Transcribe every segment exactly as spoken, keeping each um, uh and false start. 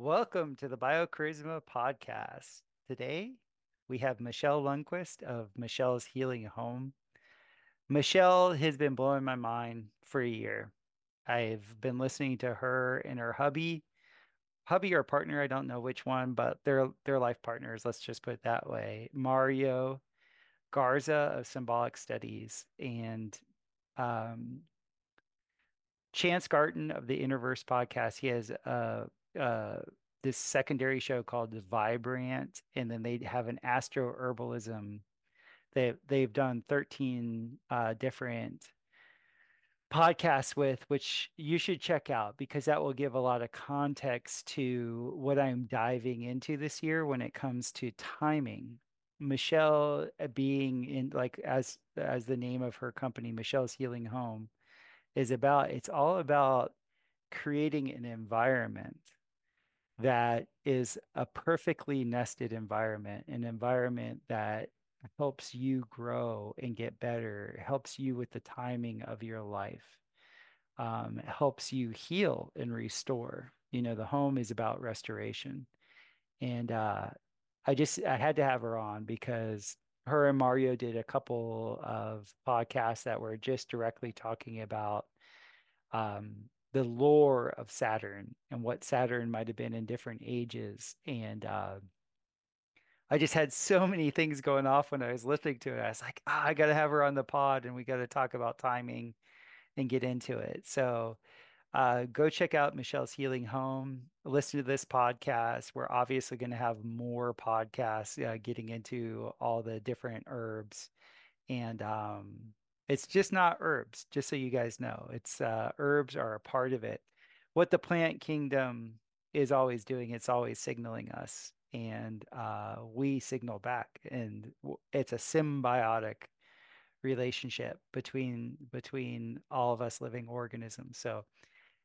Welcome to the Biocharisma Podcast. Today, we have Michelle Lundquist of Michelle's Healing Home. Michelle has been blowing my mind for a year. I've been listening to her and her hubby, hubby or partner, I don't know which one, but they're, they're life partners, let's just put it that way. Mario Garza of Symbolic Studies and um, Chance Garten of the Innerverse Podcast. He has a Uh, this secondary show called The Vibrant, and then they have an Astro Herbalism. They, they've done thirteen uh, different podcasts with, which you should check out because that will give a lot of context to what I'm diving into this year when it comes to timing. Michelle being in, like, as, as the name of her company, Michelle's Healing Home, is about, it's all about creating an environment that is a perfectly nested environment, an environment that helps you grow and get better, helps you with the timing of your life, um, helps you heal and restore. You know, the home is about restoration. And uh, I just, I had to have her on because her and Mario did a couple of podcasts that were just directly talking about um, the lore of Saturn and what Saturn might have been in different ages. And uh, I just had so many things going off when I was listening to it. I was like, ah, I got to have her on the pod and we got to talk about timing and get into it. So uh, go check out Michelle's Healing Home. Listen to this podcast. We're obviously going to have more podcasts uh, getting into all the different herbs. And um it's just not herbs, just so you guys know. It's uh, herbs are a part of it. What the plant kingdom is always doing, it's always signaling us. And uh, we signal back. And it's a symbiotic relationship between, between all of us living organisms. So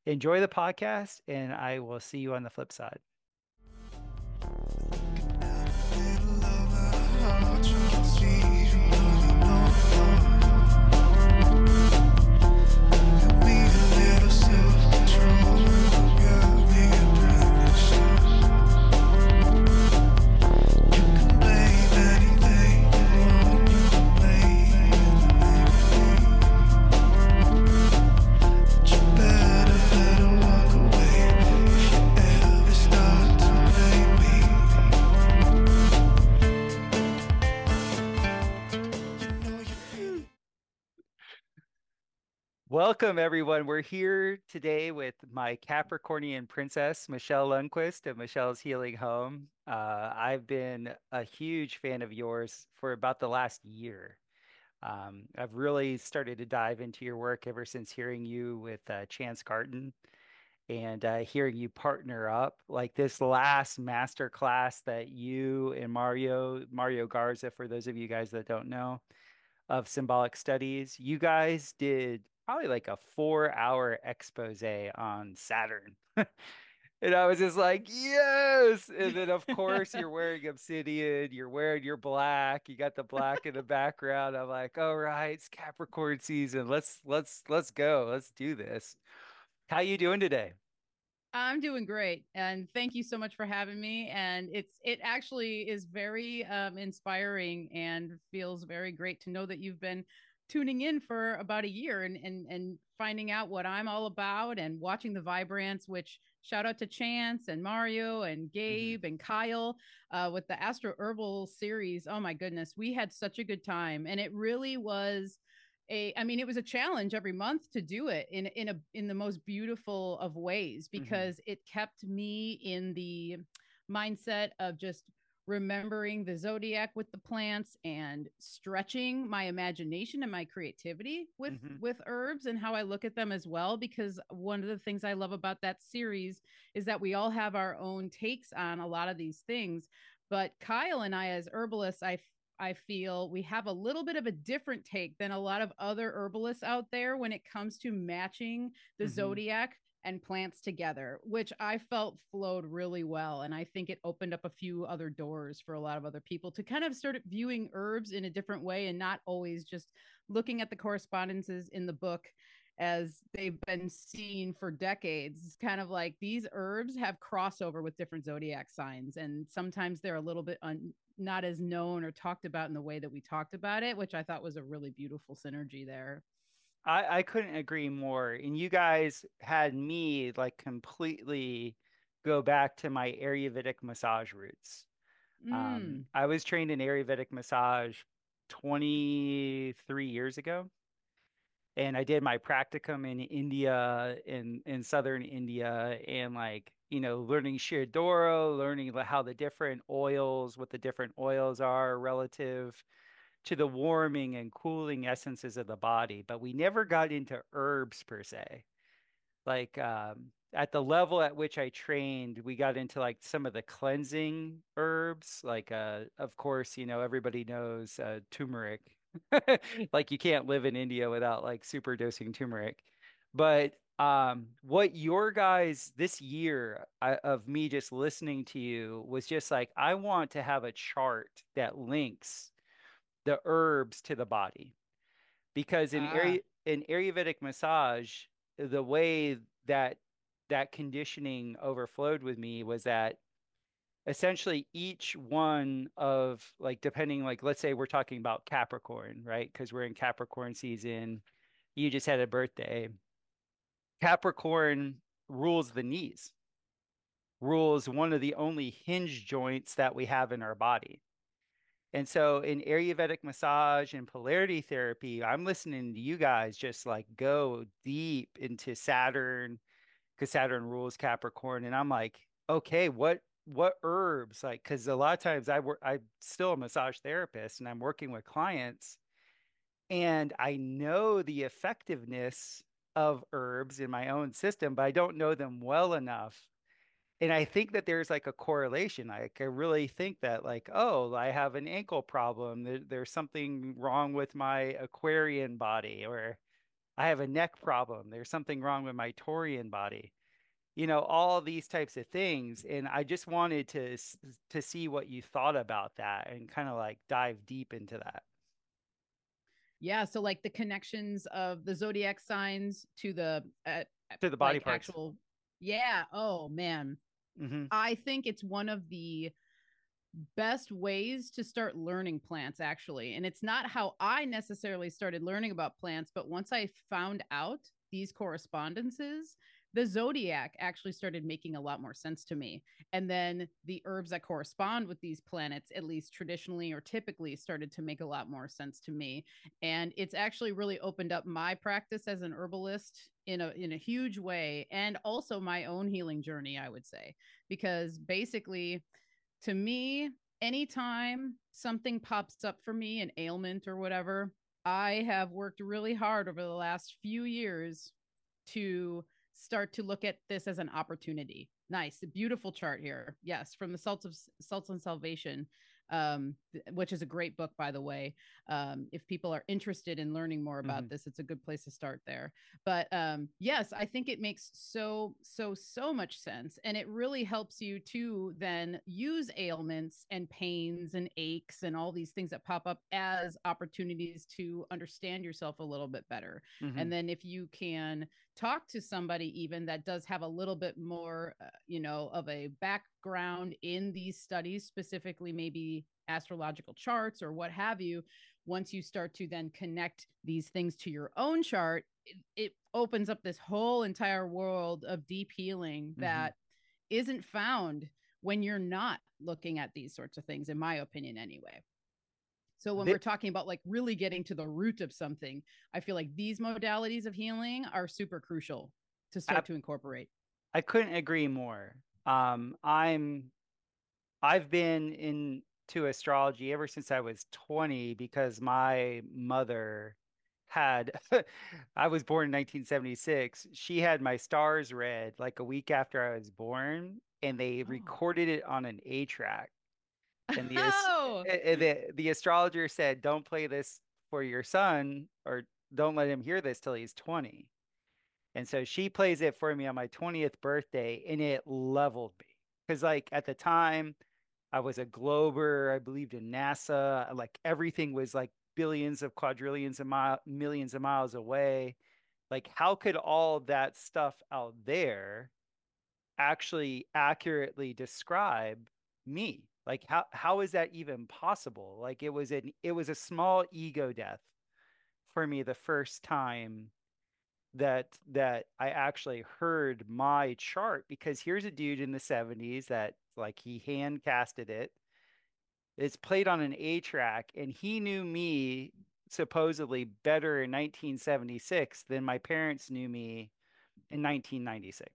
enjoy the podcast, and I will see you on the flip side. Welcome, everyone. We're here today with my Capricornian princess, Michelle Lundquist of Michelle's Healing Home. Uh, I've been a huge fan of yours for about the last year. Um, I've really started to dive into your work ever since hearing you with uh, Chance Garten and uh, hearing you partner up. Like this last masterclass that you and Mario, Mario Garza, for those of you guys that don't know, of Symbolic Studies, you guys did probably like a four hour expose on Saturn. And I was just like, yes. And then of course you're wearing obsidian, you're wearing your black, you got the black in the background. I'm like, all right, it's Capricorn season. Let's, let's, let's go. Let's do this. How you doing today? I'm doing great. And thank you so much for having me. And it's, it actually is very um, inspiring and feels very great to know that you've been tuning in for about a year and, and, and finding out what I'm all about and watching the Vibrants, which shout out to Chance and Mario and Gabe mm-hmm. and Kyle uh, with the Astro Herbal series. Oh my goodness. We had such a good time. And it really was a, I mean, it was a challenge every month to do it in, in a, in the most beautiful of ways, because mm-hmm. it kept me in the mindset of just remembering the zodiac with the plants and stretching my imagination and my creativity with mm-hmm. with herbs and how I look at them as well, because one of the things I love about that series is that we all have our own takes on a lot of these things. But Kyle and I, as herbalists, I I feel we have a little bit of a different take than a lot of other herbalists out there when it comes to matching the mm-hmm. zodiac and plants together, which I felt flowed really well. And I think it opened up a few other doors for a lot of other people to kind of start viewing herbs in a different way and not always just looking at the correspondences in the book as they've been seen for decades. It's kind of like these herbs have crossover with different zodiac signs, and sometimes they're a little bit un- not as known or talked about in the way that we talked about it, which I thought was a really beautiful synergy there. I, I couldn't agree more. And you guys had me like completely go back to my Ayurvedic massage roots. Mm. Um, I was trained in Ayurvedic massage twenty-three years ago. And I did my practicum in India, in, in southern India, and like, you know, learning Shirdoro, learning how the different oils, what the different oils are relative to the warming and cooling essences of the body. But we never got into herbs per se. Like um, at the level at which I trained, we got into like some of the cleansing herbs. Like, uh, of course, you know, everybody knows uh, turmeric. Like you can't live in India without like super dosing turmeric. But um, what your guys this year I, of me just listening to you was just like, I want to have a chart that links the herbs to the body, because in ah. Ayur, in Ayurvedic massage, the way that that conditioning overflowed with me was that essentially each one of like, depending, like, let's say we're talking about Capricorn, right? Because we're in Capricorn season. You just had a birthday. Capricorn rules the knees, rules one of the only hinge joints that we have in our body. And so in Ayurvedic massage and polarity therapy, I'm listening to you guys just like go deep into Saturn, because Saturn rules Capricorn. And I'm like, okay, what, what herbs, like, because a lot of times I work, I'm still a massage therapist and I'm working with clients, and I know the effectiveness of herbs in my own system, but I don't know them well enough. And I think that there's like a correlation. Like I really think that like, oh, I have an ankle problem. There, there's something wrong with my Aquarian body, or I have a neck problem. There's something wrong with my Taurian body. You know, all these types of things. And I just wanted to to see what you thought about that and kind of like dive deep into that. Yeah. So like the connections of the zodiac signs to the uh, to the body like parts. Actual, yeah. Oh, man. Mm-hmm. I think it's one of the best ways to start learning plants, actually. And it's not how I necessarily started learning about plants, but once I found out these correspondences, the zodiac actually started making a lot more sense to me. And then the herbs that correspond with these planets, at least traditionally or typically, started to make a lot more sense to me. And it's actually really opened up my practice as an herbalist in a, in a huge way. And also my own healing journey, I would say, because basically to me, anytime something pops up for me, an ailment or whatever, I have worked really hard over the last few years to start to look at this as an opportunity. Nice, beautiful chart here. Yes, from the Salts of Salts and Salvation, um, which is a great book, by the way. Um, if people are interested in learning more about mm-hmm. this, it's a good place to start there. But um, yes, I think it makes so, so, so much sense. And it really helps you to then use ailments and pains and aches and all these things that pop up as opportunities to understand yourself a little bit better. Mm-hmm. And then if you can talk to somebody even that does have a little bit more, uh, you know, of a background in these studies, specifically maybe astrological charts or what have you, once you start to then connect these things to your own chart, it, it opens up this whole entire world of deep healing mm-hmm. that isn't found when you're not looking at these sorts of things, in my opinion, anyway. So when we're talking about like really getting to the root of something, I feel like these modalities of healing are super crucial to start I, to incorporate. I couldn't agree more. Um, I'm, I've been into astrology ever since I was twenty, because my mother had, I was born in nineteen seventy-six. She had my stars read like a week after I was born, and they oh. recorded it on an A-track. And the, oh. the the astrologer said, don't play this for your son, or don't let him hear this till he's twenty. And so she plays it for me on my twentieth birthday, and it leveled me. Because like at the time, I was a glober. I believed in NASA. Like everything was like billions of quadrillions of mi- millions of miles away. Like, how could all that stuff out there actually accurately describe me? Like, how how is that even possible? Like, it was an it was a small ego death for me the first time that that I actually heard my chart, because here's a dude in the seventies that, like, he hand casted it. It's played on an A track, and he knew me supposedly better in nineteen seventy-six than my parents knew me in nineteen ninety-six.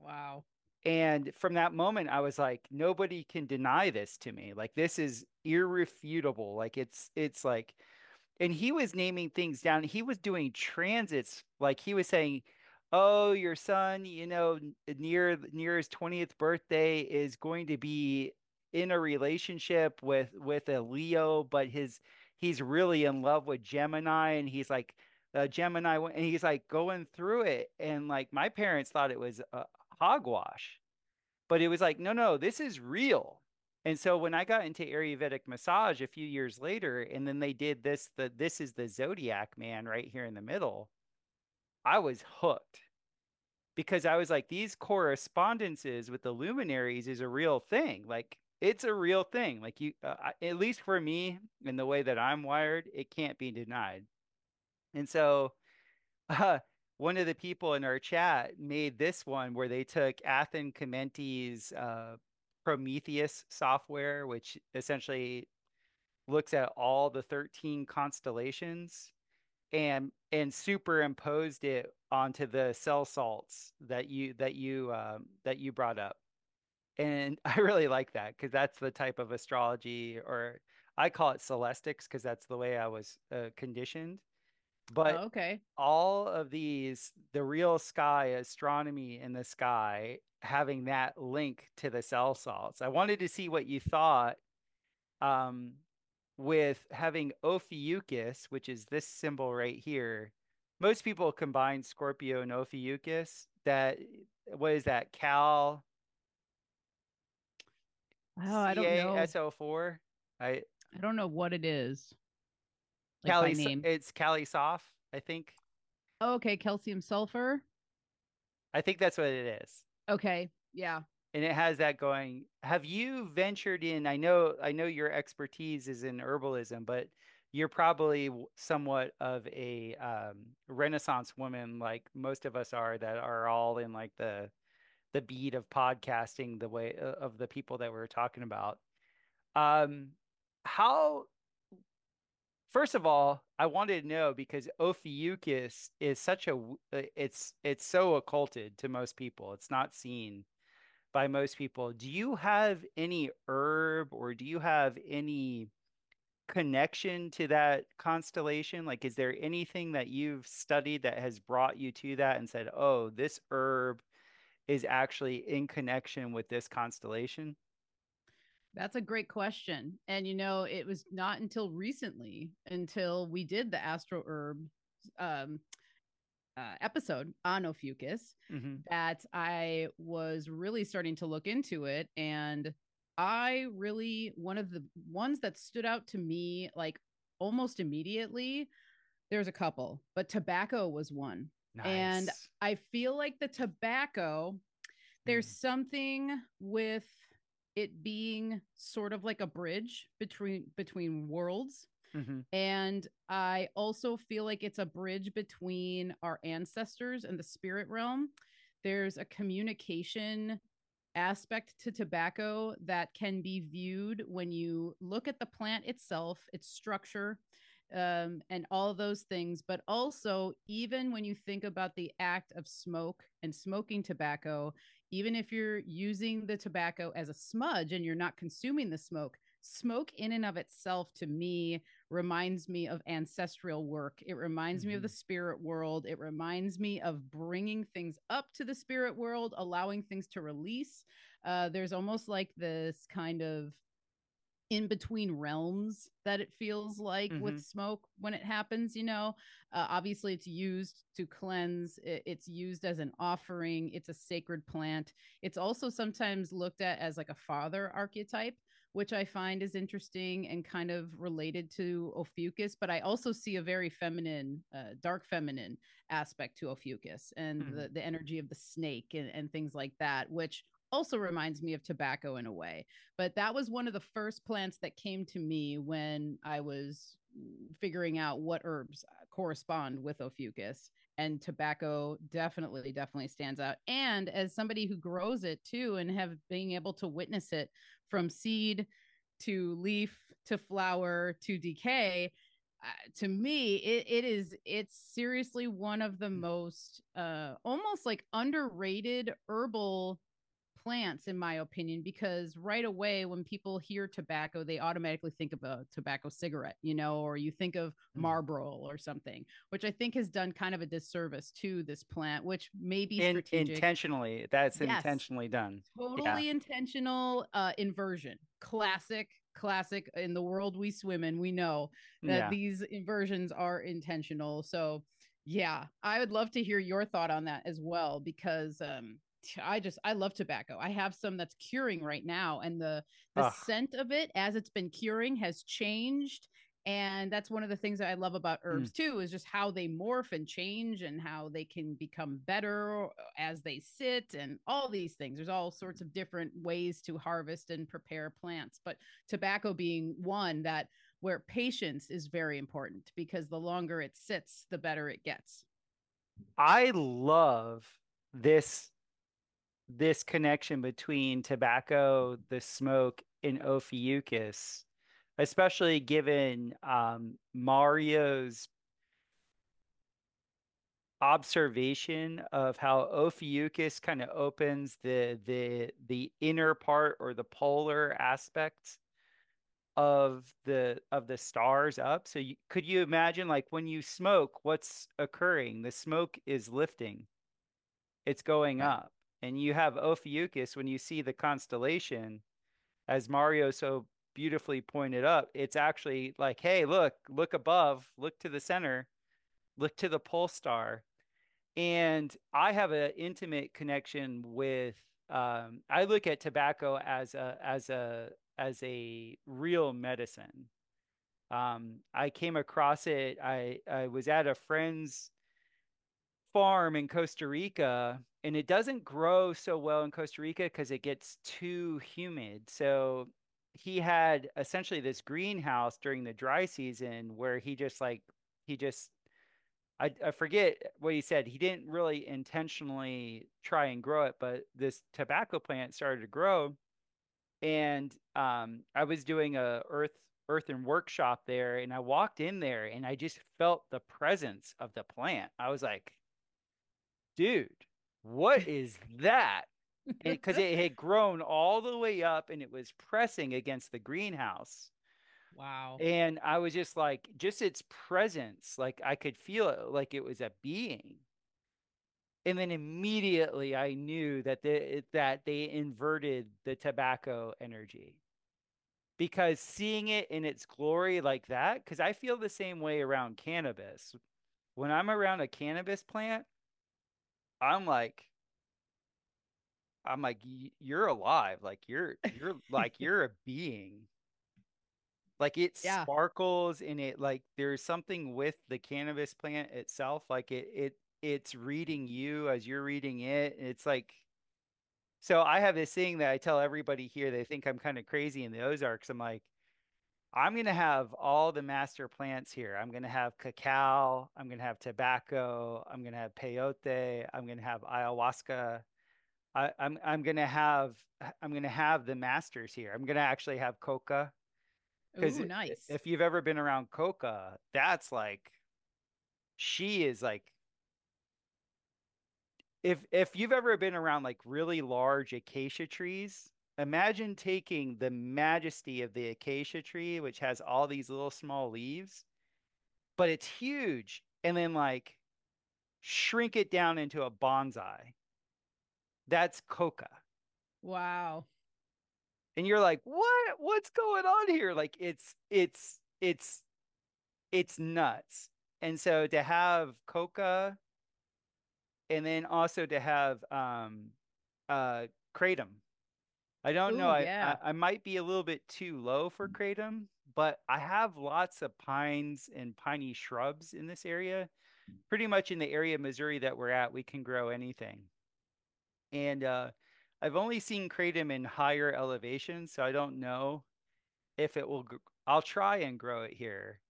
Wow. And from that moment, I was like, nobody can deny this to me. Like, this is irrefutable. Like, it's, it's like, and he was naming things down. He was doing transits. Like, he was saying, oh, your son, you know, near, near his twentieth birthday is going to be in a relationship with, with a Leo, but his, he's really in love with Gemini. And he's like, uh, Gemini. And he's like going through it. And like, my parents thought it was uh, hogwash, but it was like, no, no, this is real. And so when I got into Ayurvedic massage a few years later, and then they did this, the, this is the Zodiac man right here in the middle, I was hooked, because I was like, these correspondences with the luminaries is a real thing. Like, it's a real thing. Like, you, uh, I, at least for me, in the way that I'm wired, it can't be denied. And so, uh, one of the people in our chat made this one where they took Athan Komenti's, uh, Prometheus software, which essentially looks at all the thirteen constellations, and and superimposed it onto the cell salts that you that you um, that you brought up. And I really like that, because that's the type of astrology, or I call it celestics, because that's the way I was uh, conditioned. But oh, okay, all of these, the real sky, astronomy in the sky, having that link to the cell salts. I wanted to see what you thought um, with having Ophiuchus, which is this symbol right here. Most people combine Scorpio and Ophiuchus. That, what is that? Cal? Oh, I don't know. C A S O four? I I don't know what it is. Like, Cali, name. It's Calisof, I think. Oh, okay, calcium sulfur. I think that's what it is. Okay, yeah. And it has that going. Have you ventured in? I know, I know your expertise is in herbalism, but you're probably somewhat of a um, Renaissance woman, like most of us are, that are all in like the the beat of podcasting, the way uh, of the people that we were talking about. Um, how? First of all, I wanted to know, because Ophiuchus is such a, it's it's so occulted to most people. It's not seen by most people. Do you have any herb, or do you have any connection to that constellation? Like, is there anything that you've studied that has brought you to that and said, oh, this herb is actually in connection with this constellation? That's a great question. And, you know, it was not until recently, until we did the Astro Herb um, uh, episode on Ophiuchus, mm-hmm. that I was really starting to look into it. And I really, one of the ones that stood out to me, like almost immediately, there's a couple, but tobacco was one. Nice. And I feel like the tobacco, there's mm. something with it being sort of like a bridge between between worlds. Mm-hmm. And I also feel like it's a bridge between our ancestors and the spirit realm. There's a communication aspect to tobacco that can be viewed when you look at the plant itself, its structure, um, and all those things. But also, even when you think about the act of smoke and smoking tobacco, even if you're using the tobacco as a smudge and you're not consuming the smoke, smoke in and of itself, to me, reminds me of ancestral work. It reminds mm-hmm. me of the spirit world. It reminds me of bringing things up to the spirit world, allowing things to release. Uh, there's almost like this kind of in between realms that it feels like mm-hmm. with smoke when it happens, you know, uh, obviously it's used to cleanse. It's used as an offering. It's a sacred plant. It's also sometimes looked at as like a father archetype, which I find is interesting and kind of related to Ophiuchus. But I also see a very feminine, uh, dark feminine aspect to Ophiuchus and mm. the, the energy of the snake and, and things like that, which also reminds me of tobacco in a way. But that was one of the first plants that came to me when I was figuring out what herbs correspond with Ophiuchus, and tobacco definitely, definitely stands out. And as somebody who grows it too, and have being able to witness it from seed to leaf, to flower, to decay, uh, to me, it, it is, it's seriously one of the most, uh, almost like underrated herbal plants, in my opinion, because right away when people hear tobacco, they automatically think of a tobacco cigarette, you know, or you think of Marlboro or something, which I think has done kind of a disservice to this plant, which may be in, strategic. Intentionally. That's yes. intentionally done. Totally yeah. intentional uh, inversion. Classic, classic in the world we swim in. We know that yeah. these inversions are intentional. So yeah, I would love to hear your thought on that as well, because um, I just, I love tobacco. I have some that's curing right now, and the the Ugh. scent of it as it's been curing has changed. And that's one of the things that I love about herbs mm. too, is just how they morph and change and how they can become better as they sit and all these things. There's all sorts of different ways to harvest and prepare plants, but tobacco being one that where patience is very important, because the longer it sits, the better it gets. I love this this connection between tobacco, the smoke, and Ophiuchus, especially given um, Mario's observation of how Ophiuchus kind of opens the the the inner part or the polar aspect of the of the stars up. So you, could you imagine, like, when you smoke, what's occurring? The smoke is lifting. It's going up. And you have Ophiuchus, when you see the constellation, as Mario so beautifully pointed up, it's actually like, hey, look, look above, look to the center, look to the pole star. And I have an intimate connection with, um, I look at tobacco as a, as a, as a real medicine. Um, I came across it. I, I was at a friend's farm in Costa Rica, and it doesn't grow so well in Costa Rica because it gets too humid. So he had essentially this greenhouse during the dry season where he just like, he just, I, I forget what he said. He didn't really intentionally try and grow it, but this tobacco plant started to grow. And um, I was doing a earth, earthen workshop there, and I walked in there and I just felt the presence of the plant. I was like, dude, what is that? Because it, it had grown all the way up and it was pressing against the greenhouse. Wow. And I was just like, just its presence, like I could feel it, like it was a being. And then immediately I knew that the, that they inverted the tobacco energy, because seeing it in its glory like that, because I feel the same way around cannabis. When I'm around a cannabis plant, I'm like, I'm like, you're alive. Like you're, you're like, you're a being. Like it yeah. sparkles in it. Like there's something with the cannabis plant itself. Like it, it, it's reading you as you're reading it. It's like, so I have this thing that I tell everybody here. They think I'm kind of crazy in the Ozarks. I'm like, I'm going to have all the master plants here. I'm going to have cacao. I'm going to have tobacco. I'm going to have peyote. I'm going to have ayahuasca. I, I'm, I'm going to have, I'm going to have the masters here. I'm going to actually have coca. Ooh, nice. If you've ever been around coca, that's like, she is like, if, if you've ever been around like really large acacia trees, imagine taking the majesty of the acacia tree, which has all these little small leaves, but it's huge, and then like shrink it down into a bonsai. That's coca. Wow. And you're like, what? What's going on here? Like it's, it's, it's, it's nuts. And so to have coca, and then also to have um, uh, kratom. I don't Ooh, know. I, yeah. I I might be a little bit too low for kratom, but I have lots of pines and piney shrubs in this area. Pretty much in the area of Missouri that we're at, we can grow anything. And uh, I've only seen kratom in higher elevations, so I don't know if it will. I'll try and grow it here.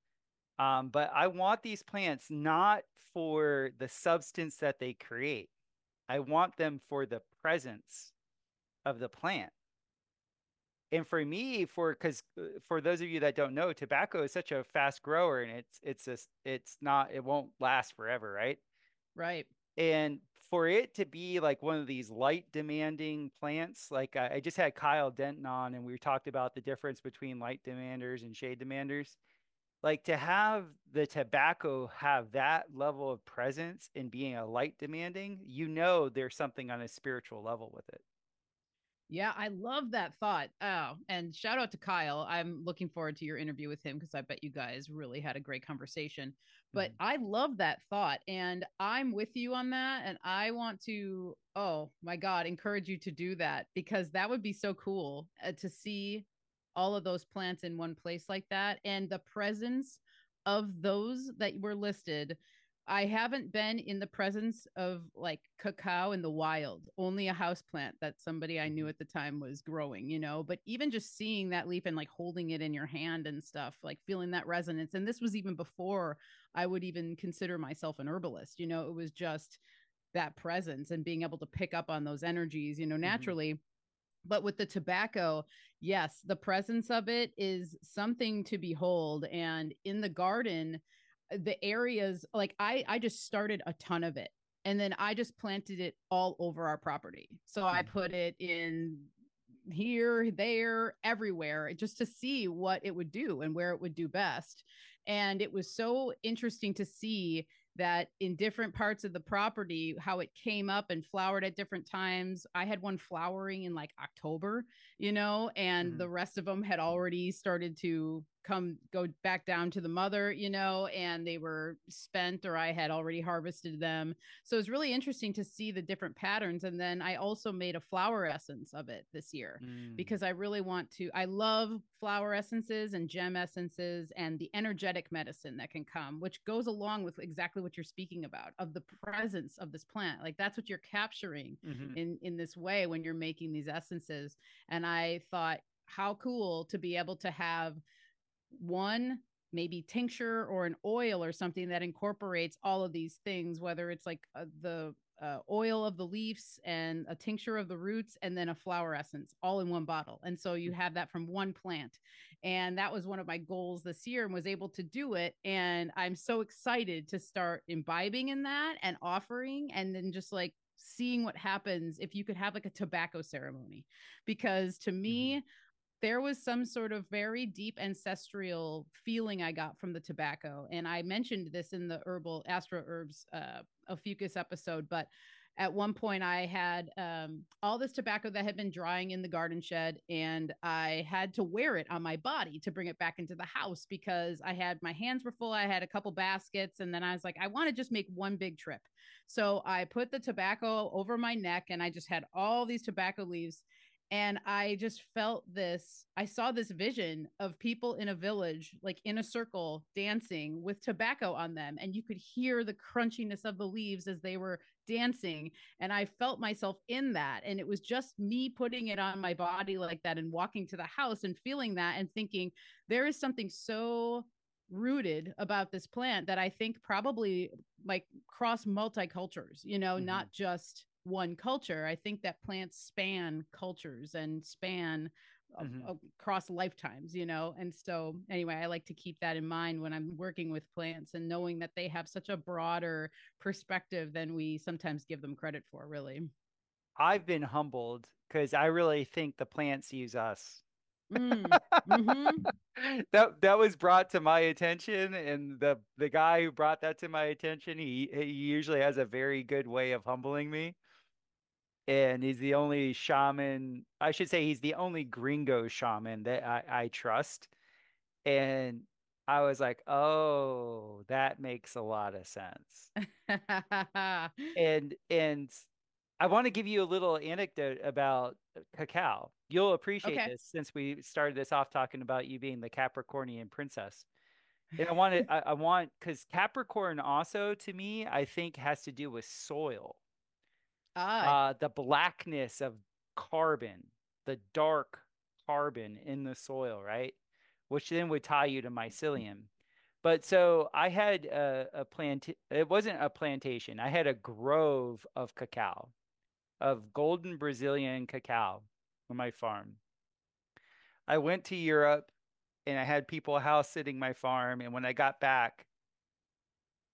Um, but I want these plants not for the substance that they create. I want them for the presence of the plant. And for me, for because for those of you that don't know, tobacco is such a fast grower, and it's it's a, it's not it won't last forever, right? Right. And for it to be like one of these light demanding plants, like I, I just had Kyle Denton on, and we talked about the difference between light demanders and shade demanders. Like to have the tobacco have that level of presence in being a light demanding, you know, there's something on a spiritual level with it. Yeah, I love that thought. Oh, and shout out to Kyle. I'm looking forward to your interview with him because I bet you guys really had a great conversation. But mm. I love that thought, and I'm with you on that. And I want to, oh my God, encourage you to do that, because that would be so cool uh, to see all of those plants in one place like that. And the presence of those that were listed. I haven't been in the presence of like cacao in the wild, only a houseplant that somebody I knew at the time was growing, you know, but even just seeing that leaf and like holding it in your hand and stuff, like feeling that resonance. And this was even before I would even consider myself an herbalist, you know, it was just that presence and being able to pick up on those energies, you know, naturally. Mm-hmm. But with the tobacco, yes, the presence of it is something to behold. And in the garden, the areas like I, I just started a ton of it, and then I just planted it all over our property. So I put it in here, there, everywhere, just to see what it would do and where it would do best. And it was so interesting to see that in different parts of the property, how it came up and flowered at different times. I had one flowering in like October, you know, and mm-hmm. the rest of them had already started to come go back down to the mother, you know, and they were spent or I had already harvested them. So it's really interesting to see the different patterns. And then I also made a flower essence of it this year mm. because I really want to, I love flower essences and gem essences and the energetic medicine that can come, which goes along with exactly what you're speaking about of the presence of this plant. Like that's what you're capturing mm-hmm. in, in this way when you're making these essences. And I thought how cool to be able to have one maybe tincture or an oil or something that incorporates all of these things, whether it's like uh, the uh, oil of the leaves and a tincture of the roots and then a flower essence all in one bottle. And so you have that from one plant. And that was one of my goals this year and was able to do it. And I'm so excited to start imbibing in that and offering and then just like seeing what happens if you could have like a tobacco ceremony, because to me, mm-hmm. there was some sort of very deep ancestral feeling I got from the tobacco. And I mentioned this in the herbal Astro Herbs uh, Ophiuchus episode, but at one point I had um, all this tobacco that had been drying in the garden shed, and I had to wear it on my body to bring it back into the house because I had, my hands were full. I had a couple baskets, and then I was like, I want to just make one big trip. So I put the tobacco over my neck, and I just had all these tobacco leaves. And I just felt this, I saw this vision of people in a village, like in a circle dancing with tobacco on them. And you could hear the crunchiness of the leaves as they were dancing. And I felt myself in that. And it was just me putting it on my body like that and walking to the house and feeling that and thinking there is something so rooted about this plant that I think probably like cross multi-cultures, you know, mm-hmm. not just one culture. I think that plants span cultures and span mm-hmm. a, across lifetimes, you know? And so anyway, I like to keep that in mind when I'm working with plants and knowing that they have such a broader perspective than we sometimes give them credit for, really. I've been humbled because I really think the plants use us. Mm. Mm-hmm. that that was brought to my attention, and the the guy who brought that to my attention, he, he usually has a very good way of humbling me. And he's the only shaman, I should say he's the only gringo shaman that I, I trust. And I was like, oh, that makes a lot of sense. and and I want to give you a little anecdote about cacao. You'll appreciate okay. this, since we started this off talking about you being the Capricornian princess. And I want to, I, I want, because Capricorn also, to me, I think has to do with soil. Ah. Uh, the blackness of carbon, the dark carbon in the soil, right? Which then would tie you to mycelium. But so I had a, a plant, it wasn't a plantation. I had a grove of cacao, of golden Brazilian cacao on my farm. I went to Europe and I had people house sitting my farm. And when I got back,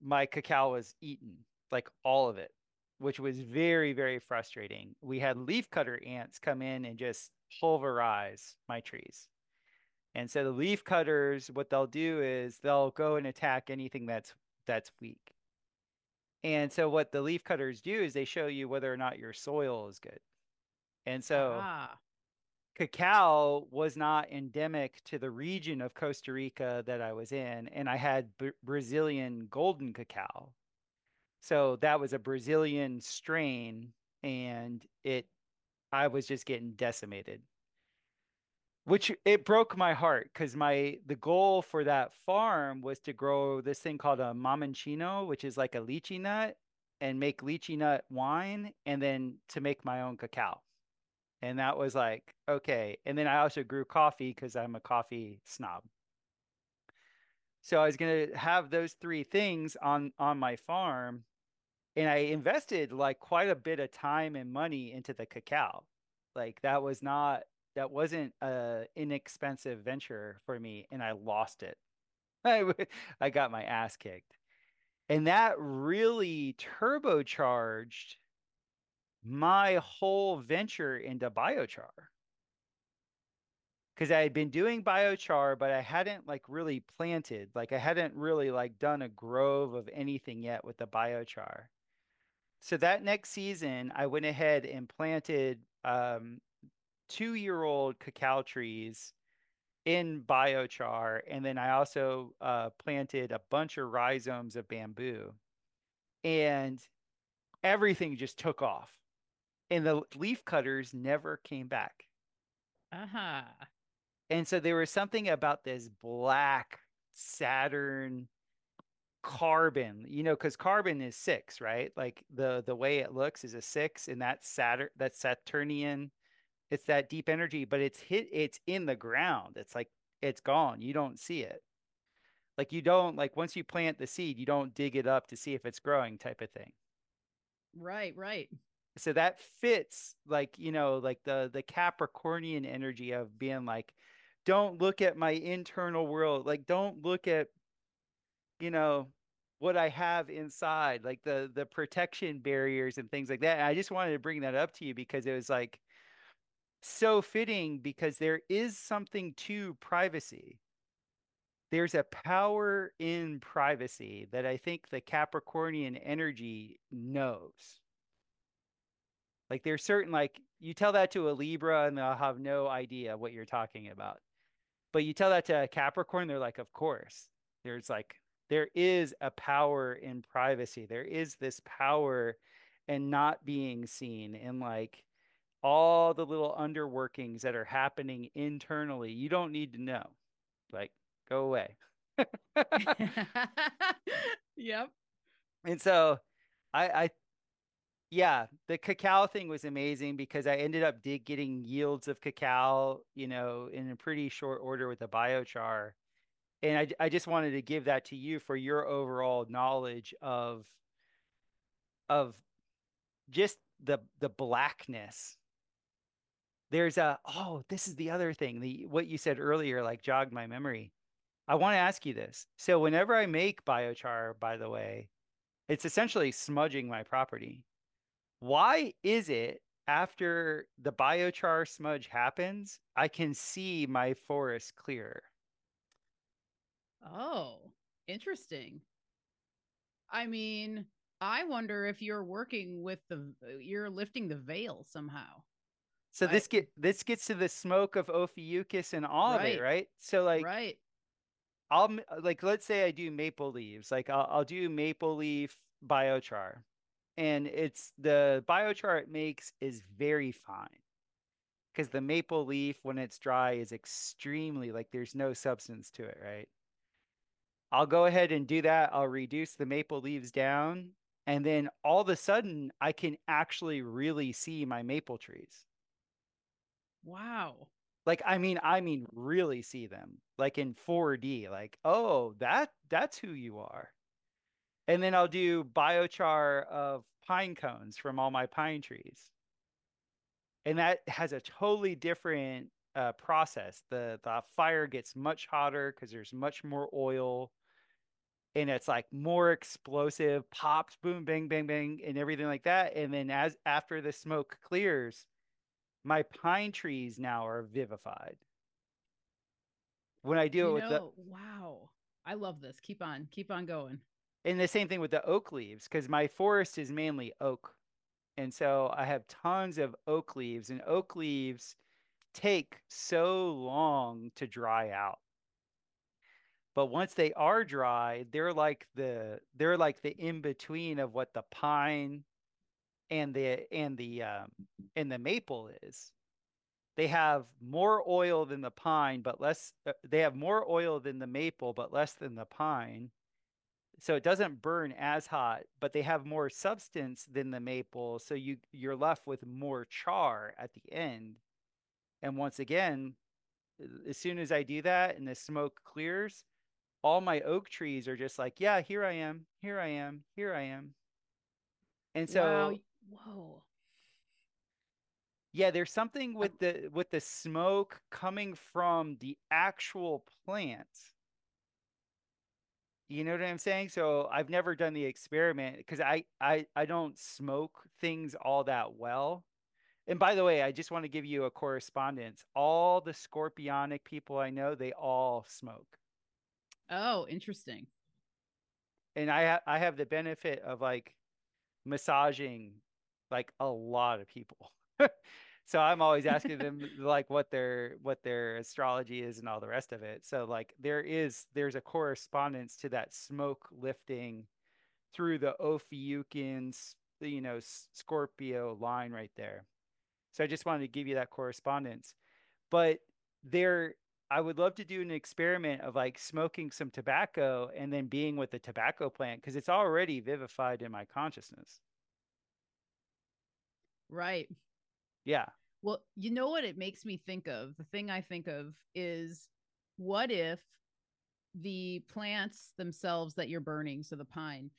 my cacao was eaten, like all of it, which was very, very frustrating. We had leafcutter ants come in and just pulverize my trees. And so the leaf cutters, what they'll do is they'll go and attack anything that's that's weak. And so what the leaf cutters do is they show you whether or not your soil is good. And so ah. cacao was not endemic to the region of Costa Rica that I was in. And I had B- Brazilian golden cacao. So that was a Brazilian strain, and it I was just getting decimated. Which it broke my heart, because my the goal for that farm was to grow this thing called a mamanchino, which is like a lychee nut, and make lychee nut wine, and then to make my own cacao. And that was like, okay. And then I also grew coffee, because I'm a coffee snob. So I was going to have those three things on, on my farm. And I invested like quite a bit of time and money into the cacao. Like that was not... That wasn't an inexpensive venture for me, and I lost it. I, I got my ass kicked. And that really turbocharged my whole venture into biochar. Because I had been doing biochar, but I hadn't like really planted. Like I hadn't really like done a grove of anything yet with the biochar. So that next season, I went ahead and planted... Um, two-year-old cacao trees in biochar, and then I also uh, planted a bunch of rhizomes of bamboo, and everything just took off, and the leaf cutters never came back. Uh-huh. And so there was something about this black Saturn carbon, you know, because carbon is six, right? Like the the way it looks is a six, and that's Saturn, that's Saturnian. It's that deep energy, but it's hit, it's in the ground. It's like, it's gone. You don't see it. Like you don't, like once you plant the seed, you don't dig it up to see if it's growing type of thing. Right, right. So that fits like, you know, like the, the Capricornian energy of being like, don't look at my internal world. Like, don't look at, you know, what I have inside, like the, the protection barriers and things like that. And I just wanted to bring that up to you because it was like, so fitting, because there is something to privacy. There's a power in privacy that I think the Capricornian energy knows. Like there's certain, like you tell that to a Libra and they'll have no idea what you're talking about. But you tell that to a Capricorn, they're like, of course. There's like, there is a power in privacy. There is this power in not being seen, and like all the little underworkings that are happening internally, you don't need to know. Like, go away. Yep. And so I, I, yeah, the cacao thing was amazing, because I ended up dig getting yields of cacao, you know, in a pretty short order with the biochar. And I, I just wanted to give that to you for your overall knowledge of, of just the, the blackness. There's a, oh, this is the other thing. The, what you said earlier, like jogged my memory. I want to ask you this. So whenever I make biochar, by the way, it's essentially smudging my property. Why is it after the biochar smudge happens, I can see my forest clearer? Oh, interesting. I mean, I wonder if you're working with the, you're lifting the veil somehow. So I, this get this gets to the smoke of Ophiuchus and all right. of it, right? So like, right. I'll like, let's say I do maple leaves. Like I'll, I'll do maple leaf biochar. And it's the biochar it makes is very fine, because the maple leaf, when it's dry, is extremely, like, there's no substance to it, right? I'll go ahead and do that. I'll reduce the maple leaves down. And then all of a sudden, I can actually really see my maple trees. Wow. Like, I mean, I mean, really see them, like in four D, like, oh, that that's who you are. And then I'll do biochar of pine cones from all my pine trees. And that has a totally different uh, process. The, the fire gets much hotter because there's much more oil. And it's like more explosive, pops, boom, bang, bang, bang, and everything like that. And then as after the smoke clears, my pine trees now are vivified. When I do you it with know, the... Wow. I love this. Keep on. Keep on going. And the same thing with the oak leaves, because my forest is mainly oak. And so I have tons of oak leaves. And oak leaves take so long to dry out. But once they are dry, they're like the they're like the in between of what the pine and the and the um, and the maple is. They have more oil than the pine, but less. Uh, they have more oil than the maple, but less than the pine. So it doesn't burn as hot, but they have more substance than the maple. So you you're left with more char at the end. And once again, as soon as I do that and the smoke clears, all my oak trees are just like, yeah, here I am, here I am, here I am. And so, wow. Whoa. Yeah, there's something with the with the smoke coming from the actual plant. You know what I'm saying? So I've never done the experiment because I, I, I don't smoke things all that well. And by the way, I just want to give you a correspondence. All the scorpionic people I know, they all smoke. Oh, interesting. And I ha I have the benefit of like massaging like a lot of people. So I'm always asking them like what their what their astrology is and all the rest of it. So like there is there's a correspondence to that smoke lifting through the Ophiuchus, you know, Scorpio line right there. So I just wanted to give you that correspondence. But there I would love to do an experiment of like smoking some tobacco and then being with the tobacco plant, because it's already vivified in my consciousness. Right. Yeah. Well, you know what it makes me think of? The thing I think of is, what if the plants themselves that you're burning, so the pine,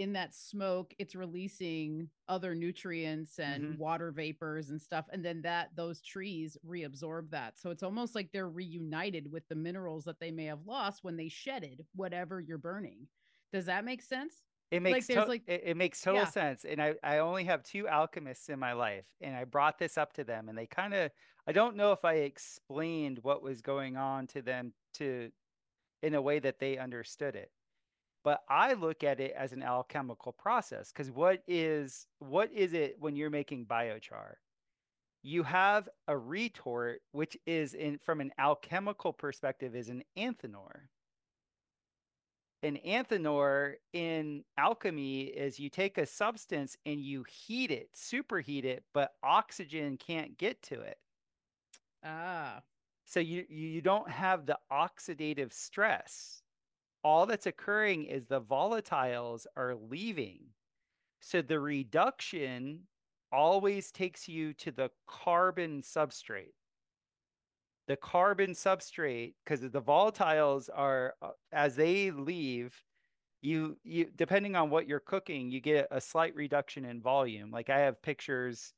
in that smoke, it's releasing other nutrients and mm-hmm. water vapors and stuff. And then that those trees reabsorb that. So it's almost like they're reunited with the minerals that they may have lost when they shedded whatever you're burning. Does that make sense? It makes, like, to like, it, it makes total yeah. sense. And I, I only have two alchemists in my life, and I brought this up to them, and they kind of, I don't know if I explained what was going on to them to in a way that they understood it. But I look at it as an alchemical process, because what is what is it when you're making biochar? You have a retort, which is in from an alchemical perspective is an anthinor. An anthinor in alchemy is you take a substance and you heat it, superheat it, but oxygen can't get to it. Ah. So you you don't have the oxidative stress. All that's occurring is the volatiles are leaving. So the reduction always takes you to the carbon substrate. The carbon substrate, because the volatiles are, as they leave, you, you depending on what you're cooking, you get a slight reduction in volume. Like I have pictures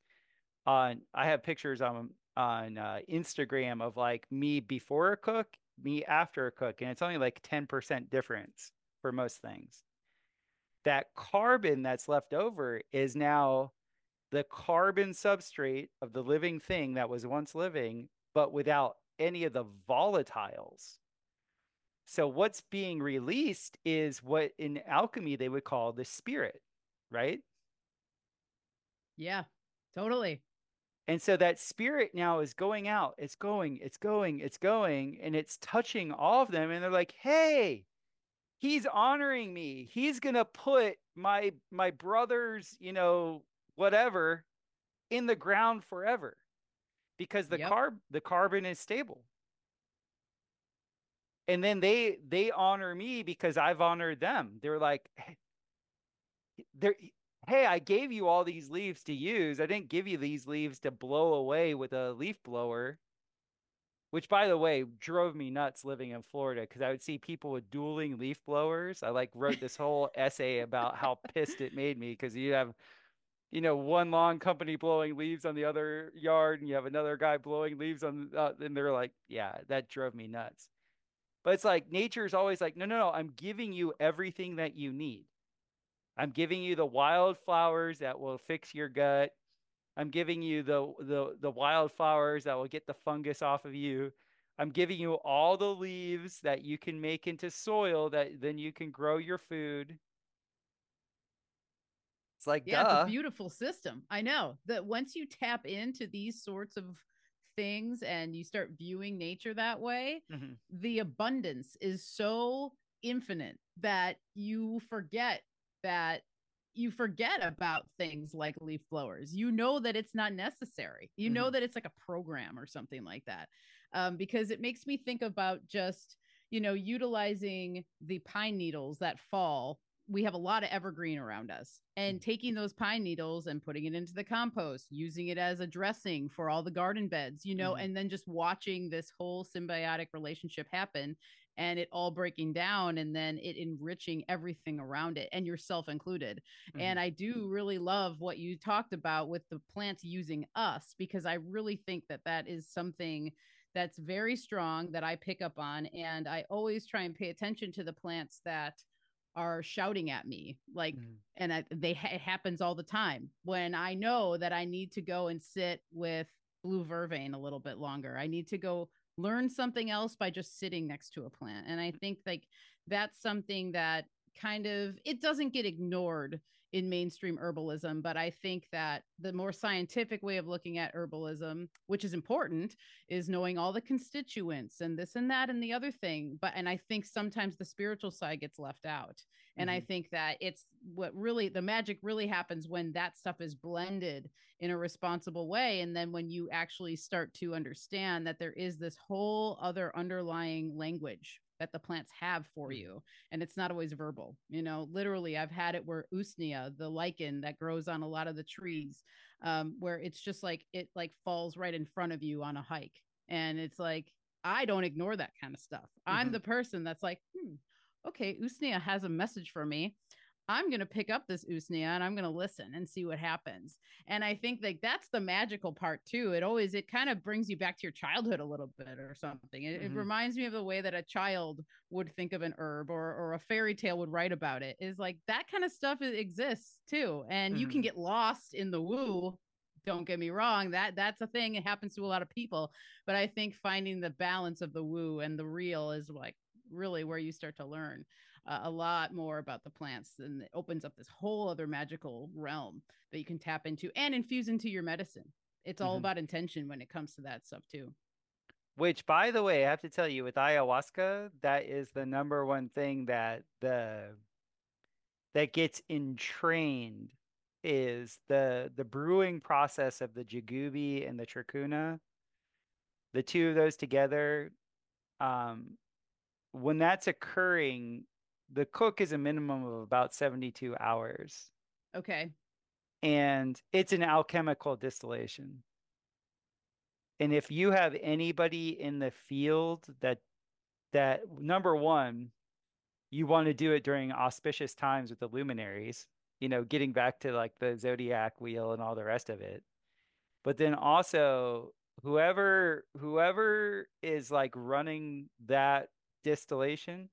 on, I have pictures on, on uh, Instagram of like me before a cook, me after a cook, and it's only like ten percent difference for most things. That carbon that's left over is now the carbon substrate of the living thing that was once living, but without any of the volatiles. So what's being released is what in alchemy they would call the spirit, right? Yeah, totally. And so that spirit now is going out, it's going, it's going, it's going, and it's touching all of them. And they're like, hey, he's honoring me. He's going to put my, my brother's, you know, whatever in the ground forever, because the yep. carb, the carbon is stable. And then they, they honor me because I've honored them. They're like, hey, they're, hey, I gave you all these leaves to use. I didn't give you these leaves to blow away with a leaf blower, which, by the way, drove me nuts living in Florida, because I would see people with dueling leaf blowers. I like wrote this whole essay about how pissed it made me, because you have, you know, one lawn company blowing leaves on the other yard, and you have another guy blowing leaves on, uh, and they're like, yeah, that drove me nuts. But it's like nature is always like, no, no, no, I'm giving you everything that you need. I'm giving you the wildflowers that will fix your gut. I'm giving you the, the, the wildflowers that will get the fungus off of you. I'm giving you all the leaves that you can make into soil that then you can grow your food. It's like, yeah, duh. It's a beautiful system. I know that once you tap into these sorts of things and you start viewing nature that way, mm-hmm. the abundance is so infinite that you forget that you forget about things like leaf blowers. You know that it's not necessary. You know mm-hmm. that it's like a program or something like that. Um, because it makes me think about just, you know, utilizing the pine needles that fall. We have a lot of evergreen around us, and taking those pine needles and putting it into the compost, using it as a dressing for all the garden beds, you know, mm-hmm. and then just watching this whole symbiotic relationship happen and it all breaking down and then it enriching everything around it, and yourself included. Mm-hmm. And I do really love what you talked about with the plants using us, because I really think that that is something that's very strong that I pick up on. And I always try and pay attention to the plants that are shouting at me, like, mm. and I, they ha it happens all the time when I know that I need to go and sit with blue vervain a little bit longer. I need to go learn something else by just sitting next to a plant. And I think like that's something that kind of, it doesn't get ignored in mainstream herbalism, but I think that the more scientific way of looking at herbalism, which is important, is knowing all the constituents and this and that and the other thing. But, and I think sometimes the spiritual side gets left out. And mm-hmm. I think that it's what really, the magic really happens when that stuff is blended in a responsible way. And then when you actually start to understand that there is this whole other underlying language that the plants have for you. And it's not always verbal, you know, literally I've had it where Usnea, the lichen that grows on a lot of the trees, um, where it's just like, it like falls right in front of you on a hike. And it's like, I don't ignore that kind of stuff. Mm-hmm. I'm the person that's like, hmm, okay, Usnea has a message for me. I'm going to pick up this Usnea and I'm going to listen and see what happens. And I think like that's the magical part too. It always, it kind of brings you back to your childhood a little bit or something. It, mm-hmm. it reminds me of the way that a child would think of an herb, or, or a fairy tale would write about it, is like that kind of stuff exists too. And mm-hmm. you can get lost in the woo. Don't get me wrong. That that's a thing. It happens to a lot of people, but I think finding the balance of the woo and the real is like really where you start to learn Uh, a lot more about the plants, and it opens up this whole other magical realm that you can tap into and infuse into your medicine. It's all mm-hmm. about intention when it comes to that stuff too. Which, by the way, I have to tell you, with ayahuasca, that is the number one thing that the that gets entrained is the the brewing process of the jigubi and the tricuna. The two of those together, um, when that's occurring, the cook is a minimum of about seventy-two hours. Okay. And it's an alchemical distillation. And if you have anybody in the field that, that number one, you want to do it during auspicious times with the luminaries, you know, getting back to like the zodiac wheel and all the rest of it. But then also whoever, whoever is like running that distillation,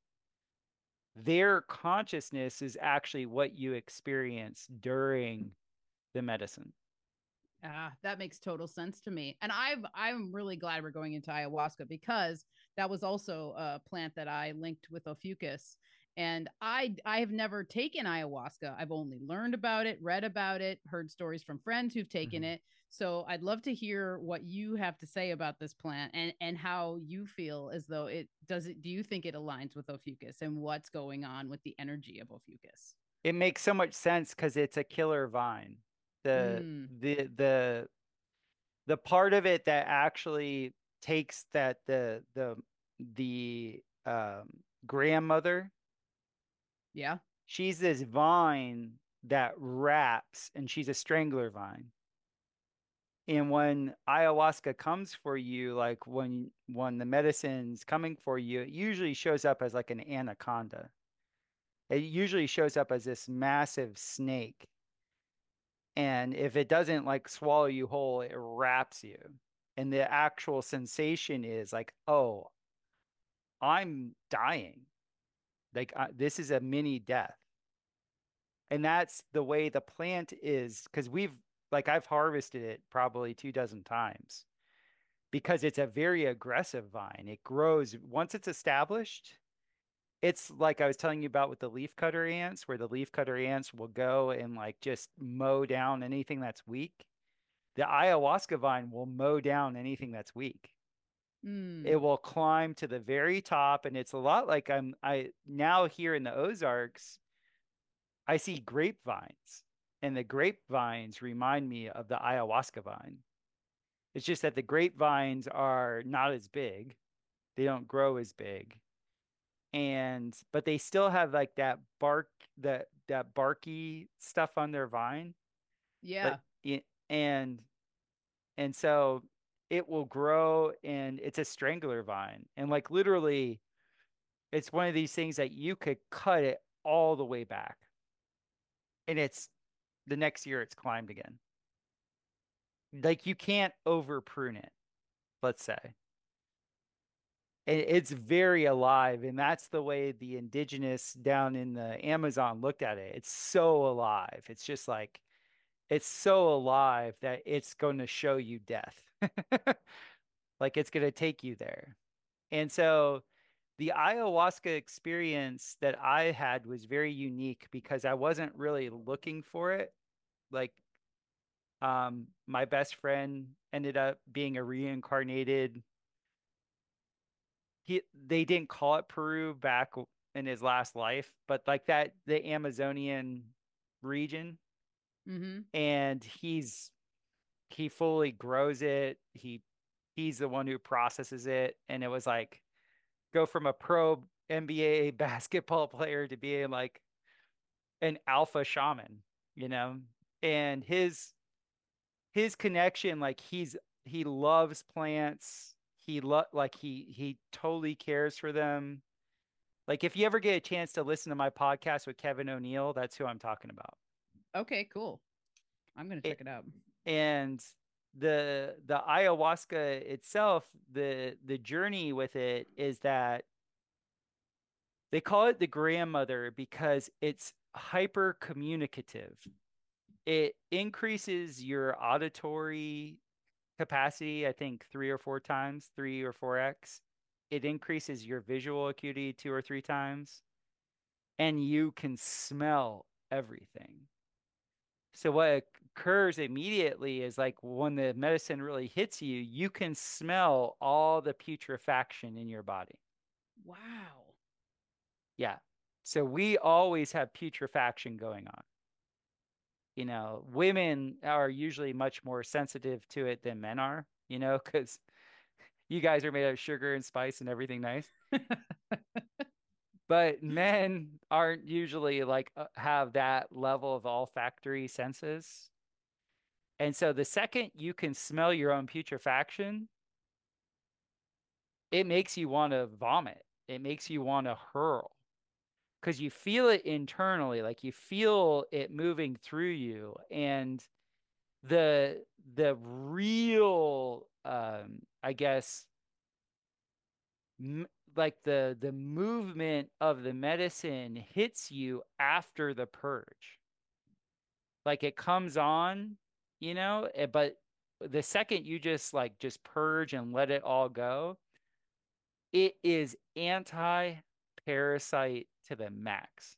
their consciousness is actually what you experience during the medicine. Ah, that makes total sense to me. And I've, I'm really glad we're going into ayahuasca, because that was also a plant that I linked with Ophiuchus. And I, I have never taken ayahuasca. I've only learned about it, read about it, heard stories from friends who've taken mm-hmm. it. So I'd love to hear what you have to say about this plant and, and how you feel as though it does it. Do you think it aligns with Ophiuchus and what's going on with the energy of Ophiuchus? It makes so much sense because it's a killer vine. The, mm. the, the, the part of it that actually takes that the, the, the, um, grandmother. Yeah. She's this vine that wraps, and she's a strangler vine. And when ayahuasca comes for you, like when, when the medicine's coming for you, it usually shows up as like an anaconda. It usually shows up as this massive snake. And if it doesn't like swallow you whole, it wraps you. And the actual sensation is like, oh, I'm dying. Like uh, this is a mini death. And that's the way the plant is, because we've like I've harvested it probably two dozen times because it's a very aggressive vine. It grows once it's established. It's like I was telling you about with the leafcutter ants, where the leafcutter ants will go and like just mow down anything that's weak. The ayahuasca vine will mow down anything that's weak. Mm. It will climb to the very top, and it's a lot like I'm I now here in the Ozarks, I see grapevines, and the grapevines remind me of the ayahuasca vine. It's just that the grapevines are not as big. They don't grow as big. And but they still have like that bark, that that barky stuff on their vine. Yeah. But, and and so it will grow, and it's a strangler vine. And like literally, it's one of these things that you could cut it all the way back, and it's the next year it's climbed again. Like you can't over prune it, let's say. And it's very alive. And that's the way the indigenous down in the Amazon looked at it. It's so alive. It's just like, it's so alive that it's going to show you death. Like it's going to take you there. And so the ayahuasca experience that I had was very unique because I wasn't really looking for it. Like um, my best friend ended up being a reincarnated. He, they didn't call it Peru back in his last life, but like that, the Amazonian region. Mm-hmm. And he's, he fully grows it. He, he's the one who processes it. And it was like, go from a pro N B A basketball player to being like an alpha shaman, you know, and his, his connection, like he's, he loves plants. He lo- like he, he totally cares for them. Like if you ever get a chance to listen to my podcast with Kevin O'Neill, that's who I'm talking about. Okay, cool. I'm going to check it, it out. And the the ayahuasca itself, the the journey with it is that they call it the grandmother because it's hyper communicative. It increases your auditory capacity, I think three or four times, three or four X. It increases your visual acuity two or three times, and you can smell everything. So what occurs immediately is like when the medicine really hits you, you can smell all the putrefaction in your body. Wow. Yeah. So we always have putrefaction going on. You know, women are usually much more sensitive to it than men are, you know, because you guys are made of sugar and spice and everything nice. But men aren't usually like uh, have that level of olfactory senses. And so the second you can smell your own putrefaction, it makes you want to vomit. It makes you want to hurl because you feel it internally, like you feel it moving through you. And the, the real, um, I guess, m- like the the movement of the medicine hits you after the purge. Like it comes on, you know, but the second you just like just purge and let it all go, it is anti parasite to the max.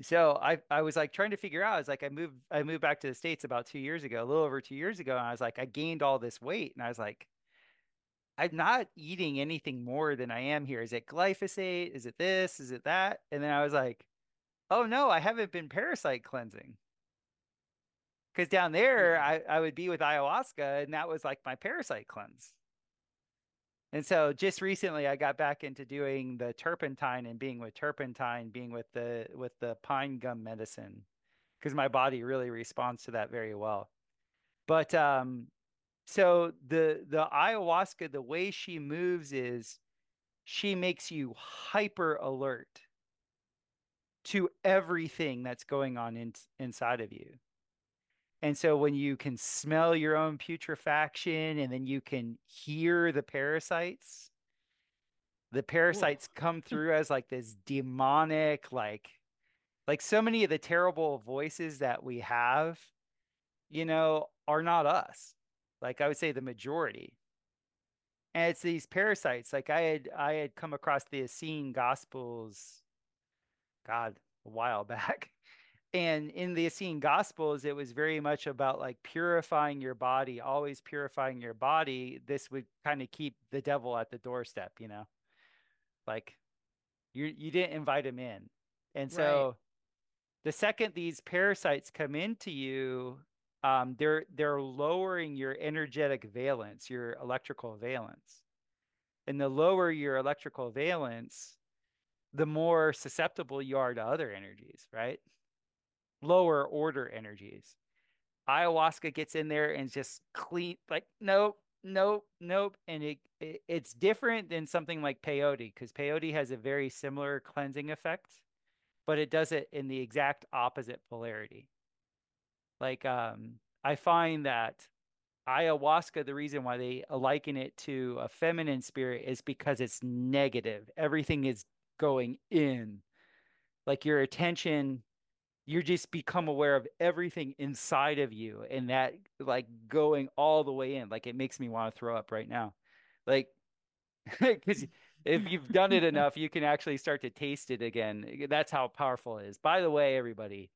So I, I was like trying to figure out, I was like, I moved, I moved back to the States about two years ago, a little over two years ago. And I was like, I gained all this weight. And I was like, I'm not eating anything more than I am here. Is it glyphosate? Is it this? Is it that? And then I was like, oh no, I haven't been parasite cleansing. Cause down there I, I would be with ayahuasca and that was like my parasite cleanse. And so just recently I got back into doing the turpentine and being with turpentine, being with the, with the pine gum medicine, because my body really responds to that very well. But, um, so the, the ayahuasca, the way she moves is she makes you hyper alert to everything that's going on in, inside of you. And so when you can smell your own putrefaction and then you can hear the parasites, the parasites Whoa. come through as like this demonic, like, like so many of the terrible voices that we have, you know, are not us. Like I would say the majority. And it's these parasites. Like I had, I had come across the Essene Gospels, God, a while back. And in the Essene Gospels, it was very much about like purifying your body, always purifying your body. This would kind of keep the devil at the doorstep, you know, like you you didn't invite him in. And so right. the second these parasites come into you, um, they're they're lowering your energetic valence, your electrical valence. And the lower your electrical valence, the more susceptible you are to other energies, right? Lower order energies. Ayahuasca gets in there and just clean, like, nope, nope, nope. And it, it it's different than something like peyote, because peyote has a very similar cleansing effect, but it does it in the exact opposite polarity. Like, um, I find that ayahuasca, the reason why they liken it to a feminine spirit is because it's negative. Everything is going in. Like your attention, you just become aware of everything inside of you and that like going all the way in, like it makes me want to throw up right now. Like, because if you've done it enough, you can actually start to taste it again. That's how powerful it is. By the way, everybody,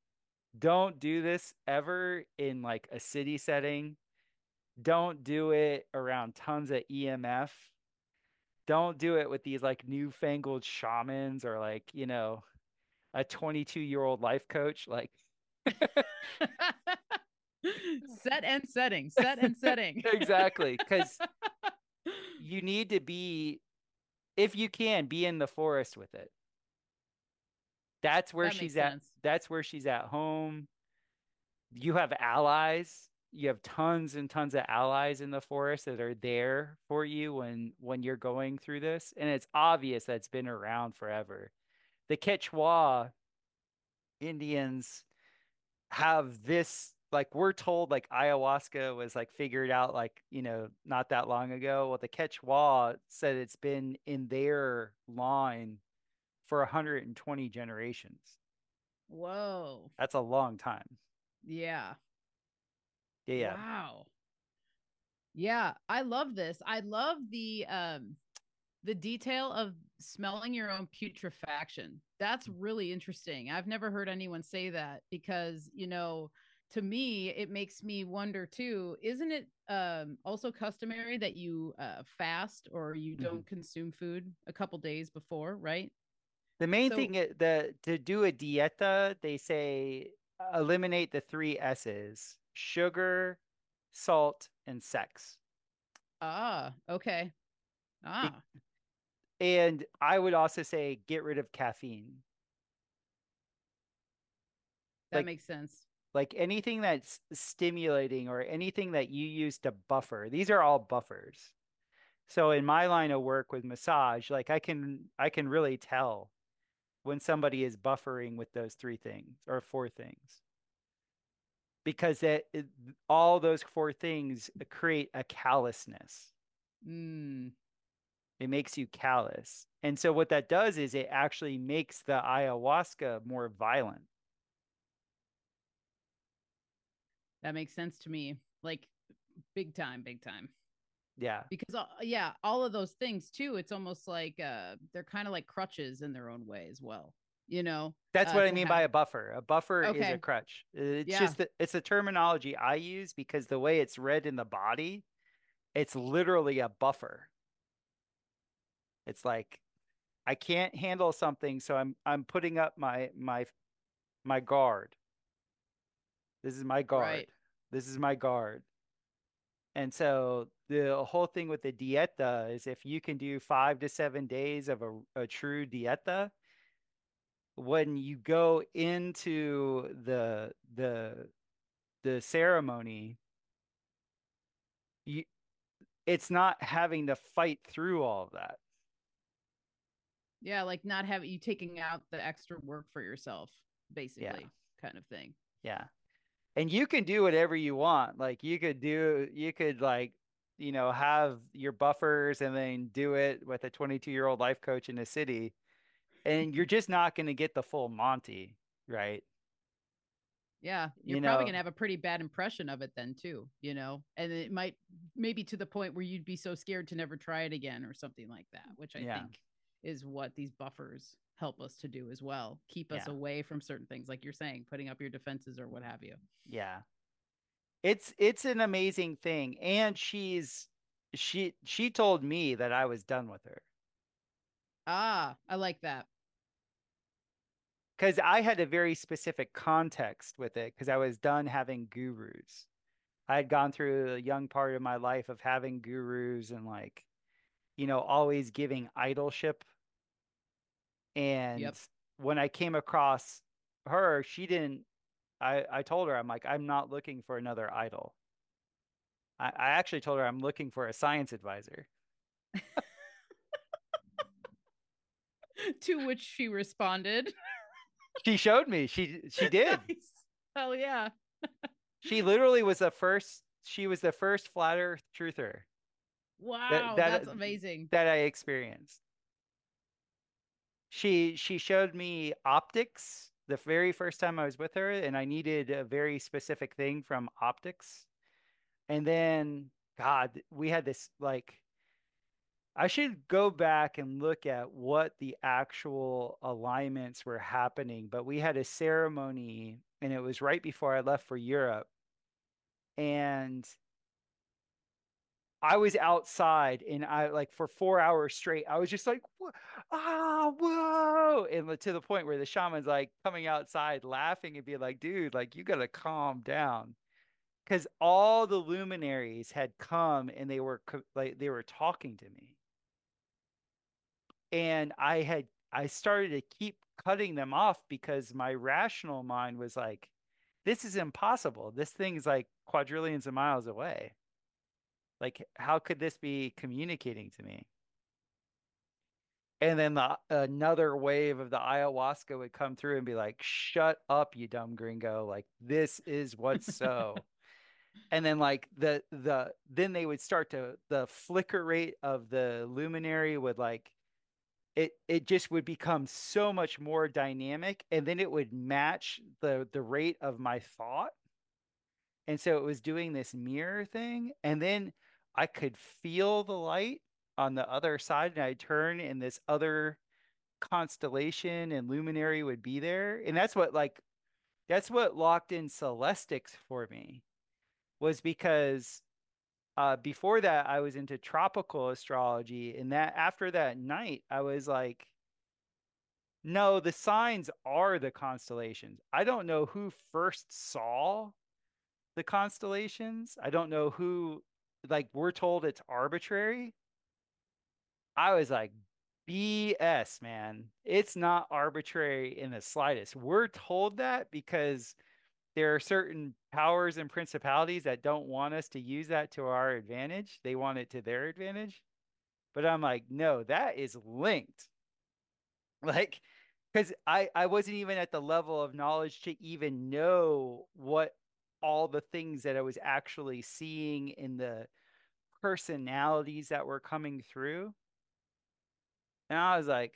don't do this ever in like a city setting. Don't do it around tons of E M F. Don't do it with these like newfangled shamans or like, you know, a twenty-two year old life coach, like set and setting, set and setting. Exactly. Cause you need to be, if you can be in the forest with it, that's where that she's at. Sense. That's where she's at home. You have allies. You have tons and tons of allies in the forest that are there for you when, when you're going through this. And it's obvious that's been around forever. The Quechua Indians have this, like we're told like ayahuasca was like figured out like, you know, not that long ago. Well, the Quechua said it's been in their line for one hundred twenty generations. Whoa. That's a long time. Yeah. Yeah. Wow. Yeah. I love this. I love the, um, the detail of smelling your own putrefaction. That's really interesting. I've never heard anyone say that because, you know, to me, it makes me wonder too, isn't it um, also customary that you uh, fast or you don't mm-hmm. consume food a couple days before, right? The main so, thing the to do a dieta, they say eliminate the three S's, sugar, salt, and sex. Ah, okay. Ah. Be And I would also say get rid of caffeine. That like, makes sense. Like anything that's stimulating or anything that you use to buffer. These are all buffers. So in my line of work with massage, like I can I can really tell when somebody is buffering with those three things or four things. Because that all those four things create a callousness. Mm. It makes you callous. And so what that does is it actually makes the ayahuasca more violent. That makes sense to me. Like big time, big time. Yeah. Because, uh, yeah, all of those things too, it's almost like uh, they're kind of like crutches in their own way as well. You know, that's uh, what I mean have... by a buffer. A buffer okay. is a crutch. It's yeah. just, the, it's a terminology I use because the way it's read in the body, it's literally a buffer. It's like, I can't handle something. So I'm, I'm putting up my, my, my guard. This is my guard. Right. This is my guard. And so the whole thing with the dieta is if you can do five to seven days of a, a true dieta, when you go into the the the ceremony, you, it's not having to fight through all of that. Yeah, like not having you taking out the extra work for yourself, basically, yeah. kind of thing. Yeah, and you can do whatever you want. Like you could do, you could like, you know, have your buffers and then do it with a twenty-two-year-old life coach in a city. And you're just not going to get the full Monty, right? Yeah. You're you know, probably going to have a pretty bad impression of it then too, you know? And it might maybe to the point where you'd be so scared to never try it again or something like that, which I yeah. think is what these buffers help us to do as well. Keep us yeah. away from certain things, like you're saying, putting up your defenses or what have you. Yeah. It's, it's an amazing thing. And she's, she, she told me that I was done with her. Ah, I like that. Because I had a very specific context with it because I was done having gurus. I had gone through a young part of my life of having gurus and like, you know, always giving idolship. And yep. when I came across her, she didn't, I, I told her, I'm like, I'm not looking for another idol. I, I actually told her I'm looking for a science advisor. To which she responded. She showed me. She she did. Nice. Hell yeah. She literally was the first, she was the first flat earth truther. Wow, that, that, that's amazing. That I experienced. She she showed me optics the very first time I was with her, and I needed a very specific thing from optics. And then, God, we had this like, I should go back and look at what the actual alignments were happening, but we had a ceremony and it was right before I left for Europe. And I was outside and I like for four hours straight, I was just like, ah, whoa. And to the point where the shaman's like coming outside laughing and being like, dude, like you got to calm down. Because all the luminaries had come and they were like, they were talking to me. And I had, I started to keep cutting them off because my rational mind was like, this is impossible. This thing is like quadrillions of miles away. Like, how could this be communicating to me? And then the, another wave of the ayahuasca would come through and be like, shut up, you dumb gringo. Like, this is what's so. And then like the, the, then they would start to, the flicker rate of the luminary would like, it, it just would become so much more dynamic. And then it would match the, the rate of my thought. And so it was doing this mirror thing. And then I could feel the light on the other side. And I'd turn and this other constellation and luminary would be there. And that's what like, that's what locked in Celestics for me. Was because uh, before that I was into tropical astrology, and that after that night I was like, no, the signs are the constellations. I don't know who first saw the constellations. I don't know who, like we're told it's arbitrary. I was like, B S, man. It's not arbitrary in the slightest. We're told that because there are certain powers and principalities that don't want us to use that to our advantage. They want it to their advantage. But I'm like, no, that is linked. Like, because I, I wasn't even at the level of knowledge to even know what all the things that I was actually seeing in the personalities that were coming through. And I was like,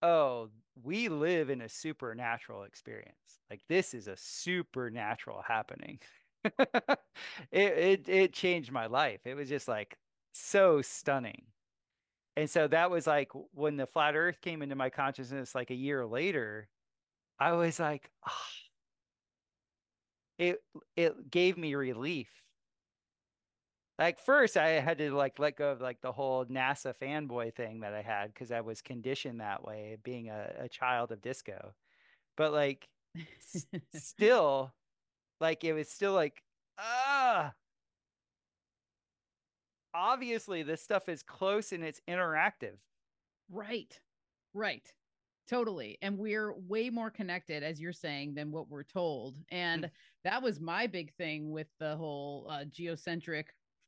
oh, we live in a supernatural experience. Like this is a supernatural happening. it, it, it changed my life. It was just like, so stunning. And so that was like, when the flat earth came into my consciousness, like a year later, I was like, oh, it, it gave me relief. Like first I had to like let go of like the whole NASA fanboy thing that I had, because I was conditioned that way, being a, a child of disco. But like s still, like it was still like, ah, obviously this stuff is close and it's interactive. Right, right. Totally. And we're way more connected, as you're saying, than what we're told. And mm. that was my big thing with the whole uh, geocentric,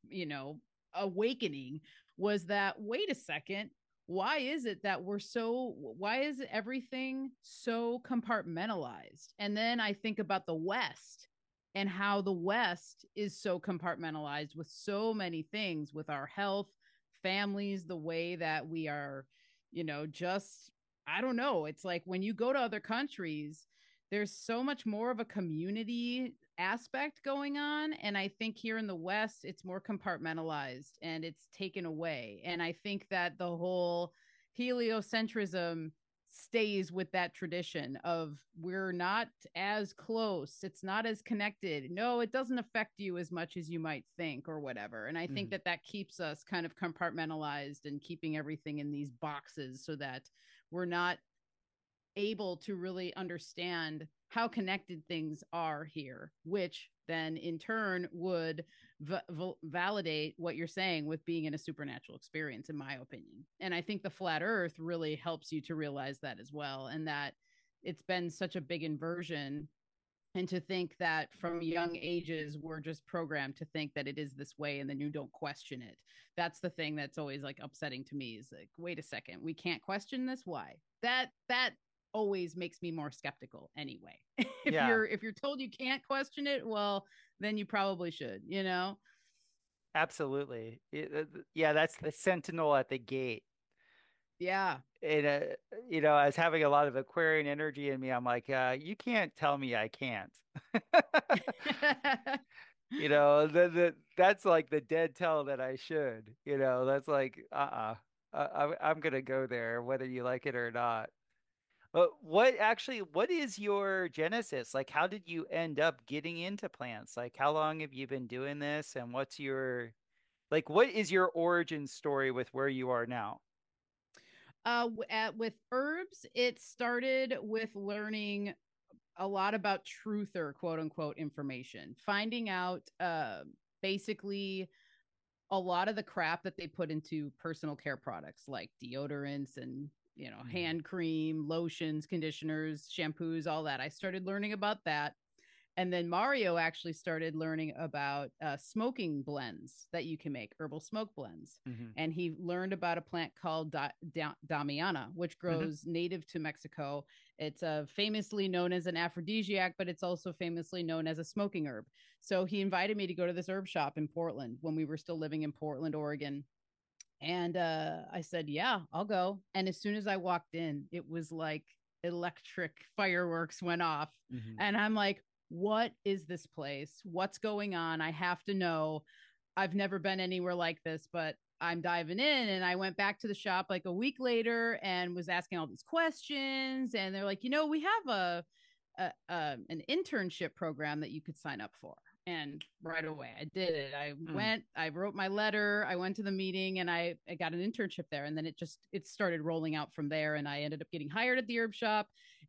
you know, awakening, was that, wait a second, why is it that we're so, why is everything so compartmentalized? And then I think about the West and how the West is so compartmentalized with so many things, with our health, families, the way that we are, you know, just, I don't know. It's like when you go to other countries, there's so much more of a community aspect going on. And I think here in the West, it's more compartmentalized and it's taken away. And I think that the whole heliocentrism stays with that tradition of, we're not as close. It's not as connected. No, it doesn't affect you as much as you might think or whatever. And I mm. think that that keeps us kind of compartmentalized and keeping everything in these boxes so that we're not able to really understand how connected things are here, which then in turn would v v validate what you're saying with being in a supernatural experience, in my opinion. And I think the flat earth really helps you to realize that as well. And that it's been such a big inversion. And to think that from young ages, we're just programmed to think that it is this way and then you don't question it. That's the thing that's always like upsetting to me, is like, wait a second, we can't question this. Why? That, that always makes me more skeptical anyway. if yeah. you're, if you're told you can't question it, well, then you probably should, you know? Absolutely. Yeah. That's the sentinel at the gate. Yeah. In a, you know, as having a lot of Aquarian energy in me, I'm like, uh, you can't tell me I can't. You know, the, the, that's like the dead tell that I should, you know, that's like, uh-uh, I, I'm going to go there, whether you like it or not. But what actually, what is your genesis? Like, how did you end up getting into plants? Like, how long have you been doing this? And what's your, like, what is your origin story with where you are now? Uh, at, with herbs, it started with learning a lot about truther, quote unquote, information, finding out uh, basically a lot of the crap that they put into personal care products like deodorants and, you know, hand cream, lotions, conditioners, shampoos, all that. I started learning about that. And then Mario actually started learning about uh, smoking blends that you can make, herbal smoke blends. Mm-hmm. And he learned about a plant called da da Damiana, which grows mm-hmm. native to Mexico. It's uh, famously known as an aphrodisiac, but it's also famously known as a smoking herb. So he invited me to go to this herb shop in Portland when we were still living in Portland, Oregon. And uh, I said, yeah, I'll go. And as soon as I walked in, it was like electric fireworks went off. Mm-hmm. And I'm like, what is this place? What's going on? I have to know. I've never been anywhere like this, but I'm diving in. And I went back to the shop like a week later and was asking all these questions. And they're like, you know, we have a, a, a an internship program that you could sign up for. And right away I did it. I mm. went, I wrote my letter, I went to the meeting, and I, I got an internship there. And then it just, it started rolling out from there. And I ended up getting hired at the herb shop.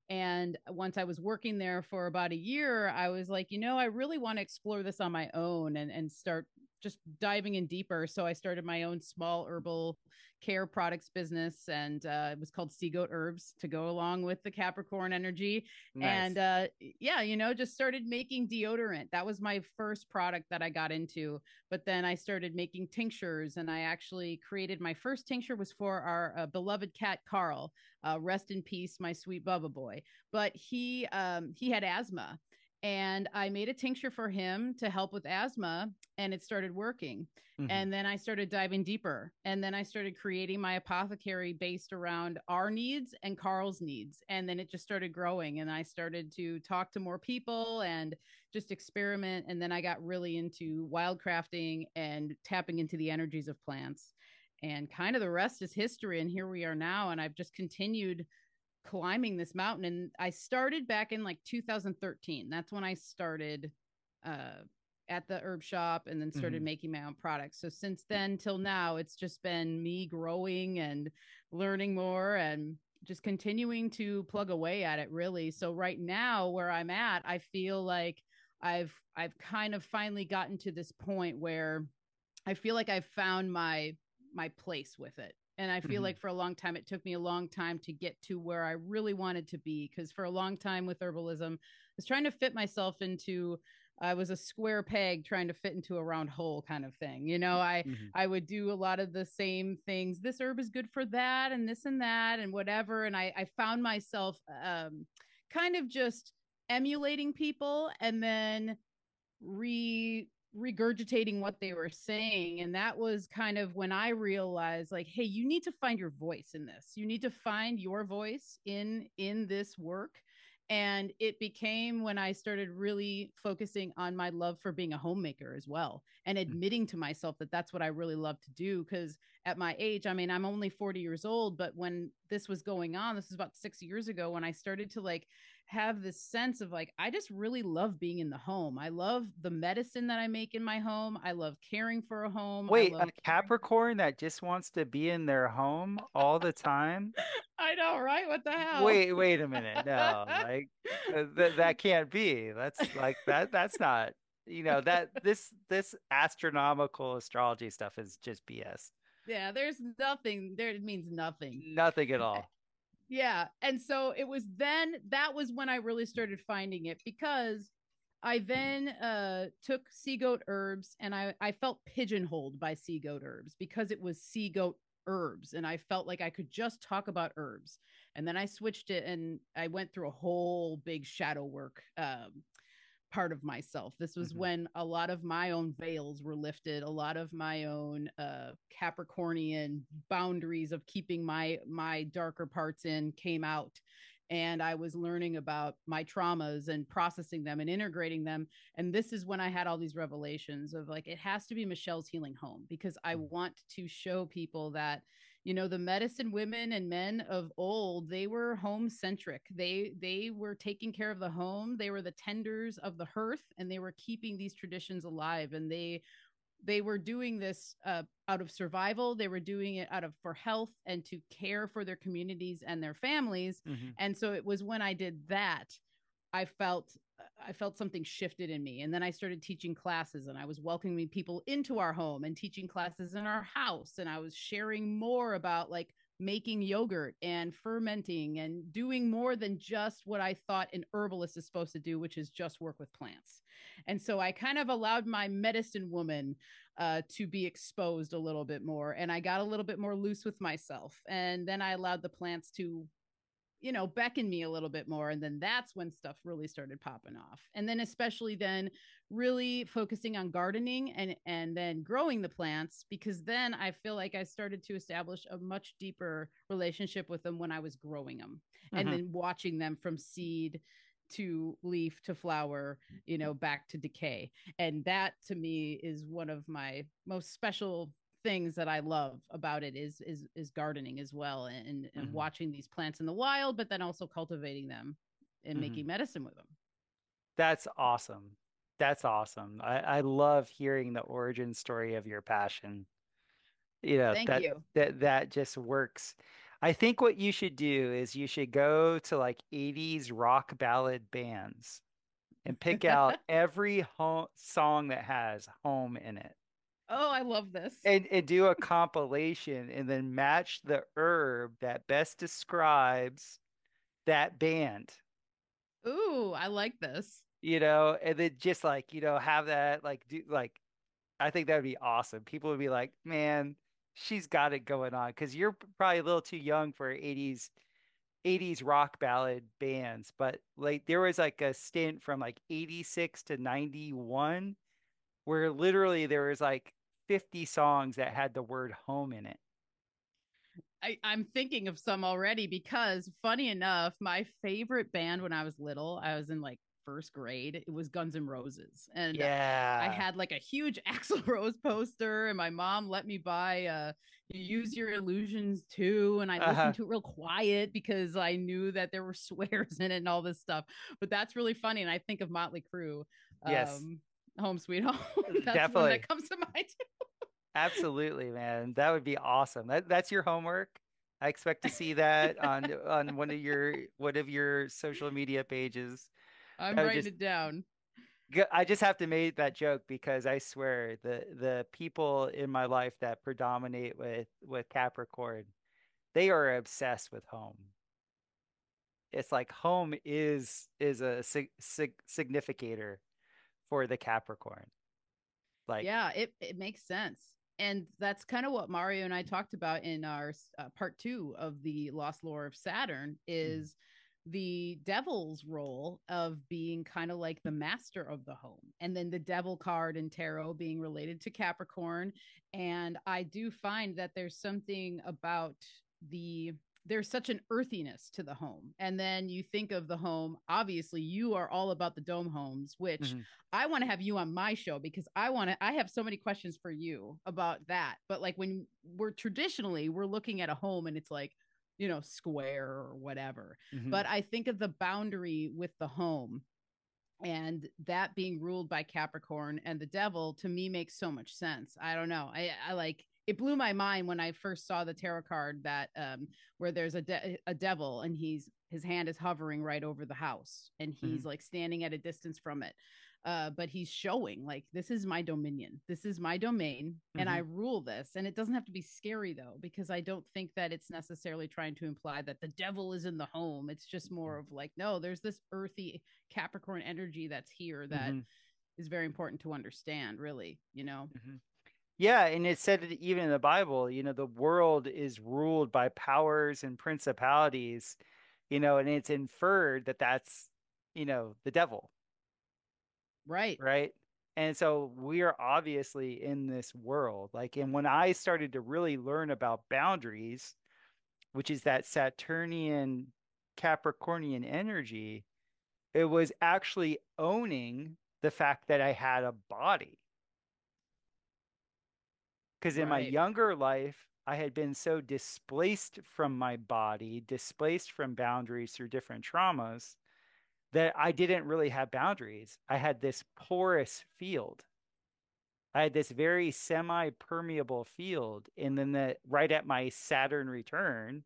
And once I was working there for about a year, I was like, you know, I really want to explore this on my own and, and start just diving in deeper. So I started my own small herbal care products business, and uh, it was called Sea Goat Herbs to go along with the Capricorn energy. Nice. And uh, yeah, you know, just started making deodorant. That was my first product that I got into. But then I started making tinctures, and I actually created my first tincture was for our uh, beloved cat, Carl. Uh, rest in peace, my sweet Bubba boy. But he um, he had asthma. and I made a tincture for him to help with asthma, and it started working. Mm-hmm. And then I started diving deeper, and then I started creating my apothecary based around our needs and Carl's needs. And then it just started growing, and I started to talk to more people and just experiment. And then I got really into wildcrafting and tapping into the energies of plants, and kind of the rest is history. And here we are now. And I've just continued climbing this mountain. And I started back in like two thousand thirteen. That's when I started uh, at the herb shop, and then started mm-hmm. making my own products. So since then till now, it's just been me growing and learning more and just continuing to plug away at it, really. So right now where I'm at, I feel like I've, I've kind of finally gotten to this point where I feel like I've found my, my place with it. And I feel mm-hmm. like for a long time, it took me a long time to get to where I really wanted to be. Because for a long time with herbalism, I was trying to fit myself into, I was a square peg trying to fit into a round hole kind of thing. You know, I, mm-hmm. I would do a lot of the same things. This herb is good for that and this and that and whatever. And I, I found myself um, kind of just emulating people and then re regurgitating what they were saying. And that was kind of when I realized, like, hey, you need to find your voice in this. You need to find your voice in, in this work. And it became when I started really focusing on my love for being a homemaker as well, and admitting to myself that that's what I really love to do. Because at my age, I mean, I'm only forty years old, but when this was going on, this was about six years ago when I started to like have this sense of like, I just really love being in the home. I love the medicine that I make in my home. I love caring for a home. Wait, a Capricorn that just wants to be in their home all the time? I know, right? What the hell? Wait, wait a minute. No, like th- that can't be. That's like that. That's not, you know, that this this astronomical astrology stuff is just B S. Yeah, there's nothing there. It means nothing. Nothing at all. Yeah. And so it was then that was when I really started finding it, because I then uh, took sea goat herbs, and I, I felt pigeonholed by sea goat herbs because it was sea goat herbs. And I felt like I could just talk about herbs. And then I switched it, and I went through a whole big shadow work um, part of myself. This was mm-hmm. when a lot of my own veils were lifted, a lot of my own uh, Capricornian boundaries of keeping my my darker parts in came out. And I was learning about my traumas and processing them and integrating them. And this is when I had all these revelations of like, it has to be Michelle's Healing Home, because I want to show people that, you know, the medicine women and men of old, they were home centric. They, they were taking care of the home. They were the tenders of the hearth, and they were keeping these traditions alive. And they They were doing this uh, out of survival. They were doing it out of for health and to care for their communities and their families. Mm-hmm. And so it was when I did that, I felt I felt something shifted in me. And then I started teaching classes, and I was welcoming people into our home and teaching classes in our house. And I was sharing more about like making yogurt and fermenting and doing more than just what I thought an herbalist is supposed to do, which is just work with plants. And so I kind of allowed my medicine woman uh, to be exposed a little bit more, and I got a little bit more loose with myself. And then I allowed the plants to, you know, beckon me a little bit more. And then that's when stuff really started popping off. And then especially then really focusing on gardening and, and then growing the plants, because then I feel like I started to establish a much deeper relationship with them when I was growing them uh-huh. and then watching them from seed to leaf to flower, you know, back to decay. And that to me is one of my most special things that I love about it is, is, is gardening as well. And, and mm-hmm. watching these plants in the wild, but then also cultivating them and mm-hmm. making medicine with them. That's awesome. That's awesome. I, I love hearing the origin story of your passion. You know, Thank that, you. that, that just works. I think what you should do is you should go to like eighties rock ballad bands and pick out every home song that has home in it. Oh, I love this. And, and do a compilation and then match the herb that best describes that band. Ooh, I like this. You know, and then just like, you know, have that like, do like, I think that would be awesome. People would be like, man, she's got it going on. Cause you're probably a little too young for eighties eighties rock ballad bands, but like there was like a stint from like eighty-six to ninety-one where literally there was like fifty songs that had the word home in it. I, I'm thinking of some already because, funny enough, my favorite band when I was little, I was in like first grade, it was Guns N' Roses. And yeah. I had like a huge Axl Rose poster, and my mom let me buy uh, Use Your Illusions too. And I listened uh-huh. to it real quiet because I knew that there were swears in it and all this stuff. But that's really funny. And I think of Motley Crue. Um, yes. Home Sweet Home. That's definitely one that comes to mind too. Absolutely, man. That would be awesome. That, that's your homework. I expect to see that on on one of your one of your social media pages. I'm writing just, it down. I just have to make that joke because I swear the the people in my life that predominate with with Capricorn, they are obsessed with home. It's like home is is a sig sig significator for the Capricorn. Like, yeah, it it makes sense. And that's kind of what Mario and I talked about in our uh, part two of the Lost Lore of Saturn is mm. the devil's role of being kind of like the master of the home. And then the devil card in tarot being related to Capricorn. And I do find that there's something about the, there's such an earthiness to the home. And then you think of the home, obviously you are all about the dome homes, which mm-hmm. I want to have you on my show because I want to, I have so many questions for you about that. But like when we're traditionally, we're looking at a home and it's like, you know, square or whatever. Mm-hmm. But I think of the boundary with the home and that being ruled by Capricorn and the devil to me makes so much sense. I don't know. I, I like, it blew my mind when I first saw the tarot card that um, where there's a, de a devil and he's, his hand is hovering right over the house and he's mm-hmm. like standing at a distance from it. Uh, but he's showing like, this is my dominion. This is my domain mm-hmm. and I rule this. And it doesn't have to be scary though, because I don't think that it's necessarily trying to imply that the devil is in the home. It's just more of like, no, there's this earthy Capricorn energy that's here that mm-hmm. is very important to understand really, you know? Mm-hmm. Yeah. And it said it even in the Bible, you know, the world is ruled by powers and principalities, you know, and it's inferred that that's, you know, the devil. Right. Right. And so we are obviously in this world. Like, and when I started to really learn about boundaries, which is that Saturnian Capricornian energy, it was actually owning the fact that I had a body. Because in right. my younger life, I had been so displaced from my body, displaced from boundaries through different traumas, that I didn't really have boundaries. I had this porous field. I had this very semi-permeable field. And then the, right at my Saturn return,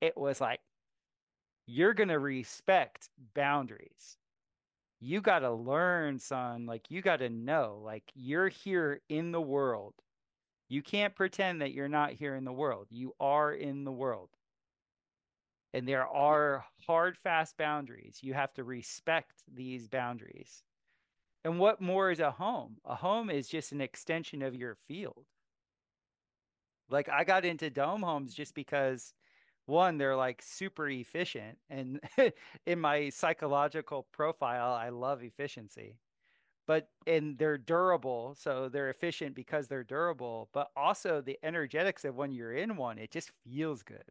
it was like, you're going to respect boundaries. You got to learn, son. Like, you got to know. Like, you're here in the world. You can't pretend that you're not here in the world. You are in the world. And there are hard, fast boundaries. You have to respect these boundaries. And what more is a home? A home is just an extension of your field. Like I got into dome homes just because, one, they're like super efficient. And in my psychological profile, I love efficiency. But and they're durable, so they're efficient because they're durable, but also the energetics of when you're in one, it just feels good.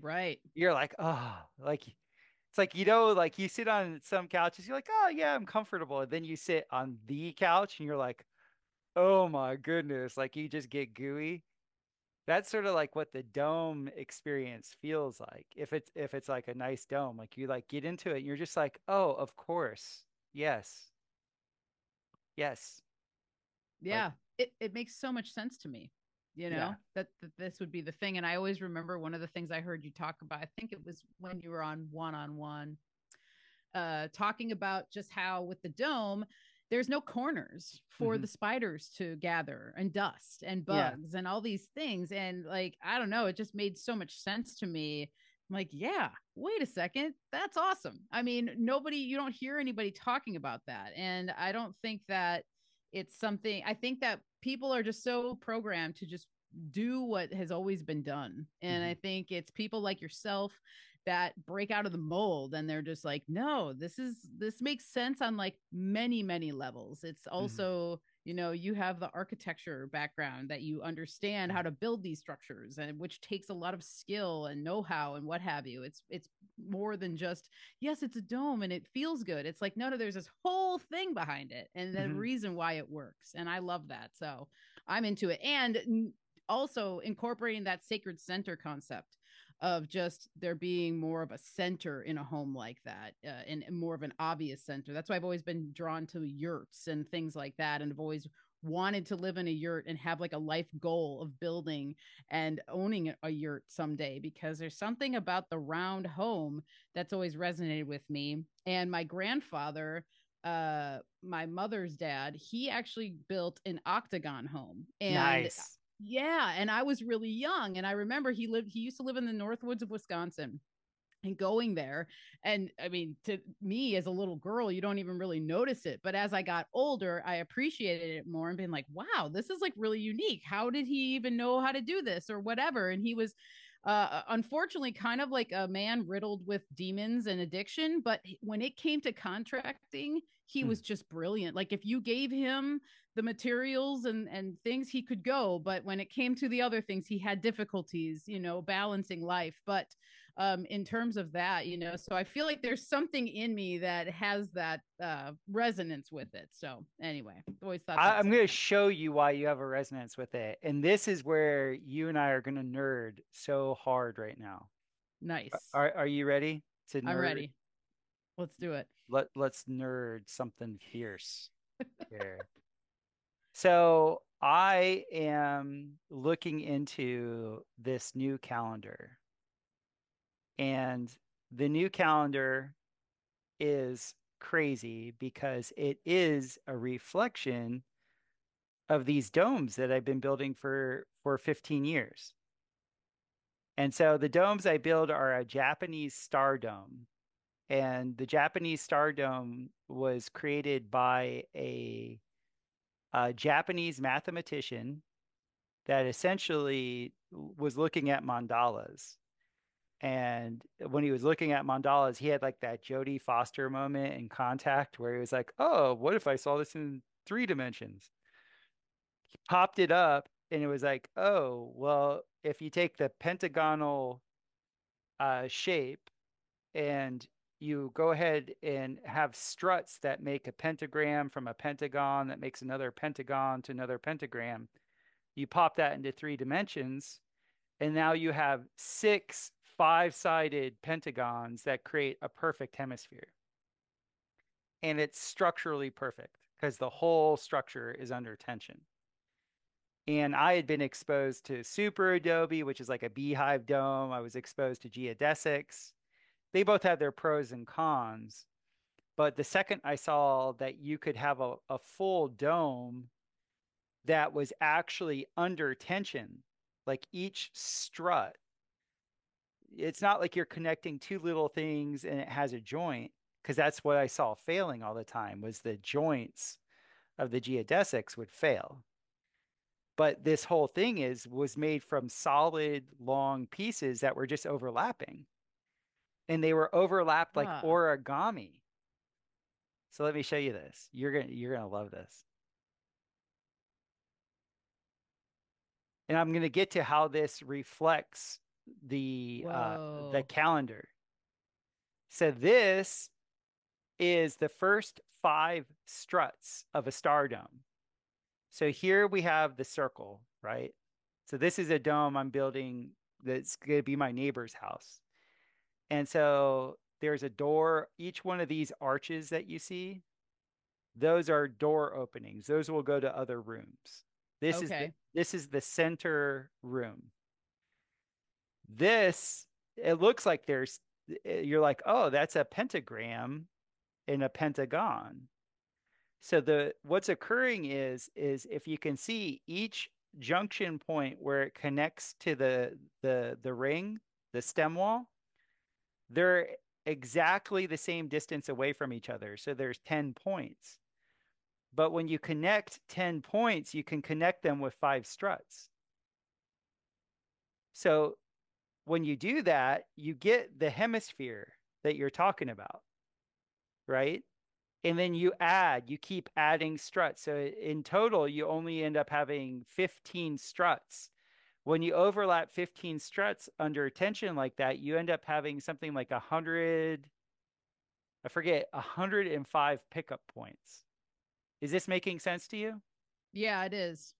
Right. You're like, oh, like it's like, you know, like you sit on some couches, you're like, oh yeah, I'm comfortable. And then you sit on the couch and you're like, oh my goodness, like you just get gooey. That's sort of like what the dome experience feels like. If it's if it's like a nice dome, like you like get into it and you're just like, oh, of course. Yes. Yes. Yeah. Like, it, it makes so much sense to me, you know, yeah. that, that this would be the thing. And I always remember one of the things I heard you talk about, I think it was when you were on one-on-one, uh, talking about just how with the dome, there's no corners for mm-hmm. the spiders to gather and dust and bugs yeah. and all these things. And like, I don't know, it just made so much sense to me. I'm like, yeah, wait a second. That's awesome. I mean, nobody, you don't hear anybody talking about that. And I don't think that it's something, I think that people are just so programmed to just do what has always been done. And mm-hmm. I think it's people like yourself that break out of the mold, and they're just like, no, this is, this makes sense on like many, many levels. It's also, mm-hmm. you know, you have the architecture background that you understand how to build these structures, and which takes a lot of skill and know-how and what have you. It's, it's more than just, yes, it's a dome and it feels good. It's like, no, no, there's this whole thing behind it and the mm-hmm. reason why it works. And I love that. So I'm into it. And also incorporating that sacred center concept of just there being more of a center in a home like that, uh, and, and more of an obvious center. That's why I've always been drawn to yurts and things like that. And I've always wanted to live in a yurt and have like a life goal of building and owning a yurt someday, because there's something about the round home that's always resonated with me. And my grandfather, uh, my mother's dad, he actually built an octagon home. And nice. Yeah. And I was really young. And I remember he lived, he used to live in the Northwoods of Wisconsin, and going there. And I mean, to me as a little girl, you don't even really notice it. But as I got older, I appreciated it more and been like, wow, this is like really unique. How did he even know how to do this or whatever? And he was, uh, unfortunately kind of like a man riddled with demons and addiction. But when it came to contracting, he hmm. was just brilliant. Like if you gave him the materials and, and things, he could go. But when it came to the other things, he had difficulties, you know, balancing life. But um, in terms of that, you know, so I feel like there's something in me that has that uh, resonance with it. So anyway, always thought I, I'm going to show you why you have a resonance with it. And this is where you and I are going to nerd so hard right now. Nice. Are, are you ready to nerd? I'm ready. Let's do it. Let, let's nerd something fierce here. So I am looking into this new calendar, and the new calendar is crazy because it is a reflection of these domes that I've been building for, for fifteen years. And so the domes I build are a Japanese star dome, and the Japanese star dome was created by a A Japanese mathematician that essentially was looking at mandalas. And when he was looking at mandalas, he had like that Jodie Foster moment in Contact where he was like, oh, what if I saw this in three dimensions? He popped it up and it was like, oh, well, if you take the pentagonal uh, shape and you go ahead and have struts that make a pentagram from a pentagon that makes another pentagon to another pentagram. You pop that into three dimensions, and now you have six five-sided pentagons that create a perfect hemisphere. And it's structurally perfect because the whole structure is under tension. And I had been exposed to super adobe, which is like a beehive dome. I was exposed to geodesics. They both had their pros and cons, but the second I saw that you could have a, a full dome that was actually under tension, like each strut, it's not like you're connecting two little things and it has a joint, because that's what I saw failing all the time was the joints of the geodesics would fail. But this whole thing is was made from solid, long pieces that were just overlapping. And they were overlapped like huh. origami. So let me show you this. You're gonna you're gonna love this. And I'm gonna get to how this reflects the uh, the calendar. So this is the first five struts of a star dome. So here we have the circle, right? So this is a dome I'm building that's gonna be my neighbor's house. And so there's a door. Each one of these arches that you see, those are door openings. Those will go to other rooms. This okay. is the, this is the center room. This, it looks like there's, you're like, oh, that's a pentagram in a pentagon. So the what's occurring is, is if you can see each junction point where it connects to the the the ring, the stem wall, they're exactly the same distance away from each other. So there's ten points. But when you connect ten points, you can connect them with five struts. So when you do that, you get the hemisphere that you're talking about, right? And then you add, you keep adding struts. So in total, you only end up having fifteen struts. When you overlap fifteen struts under tension like that, you end up having something like one hundred, I forget, one hundred five pickup points. Is this making sense to you? Yeah, it is.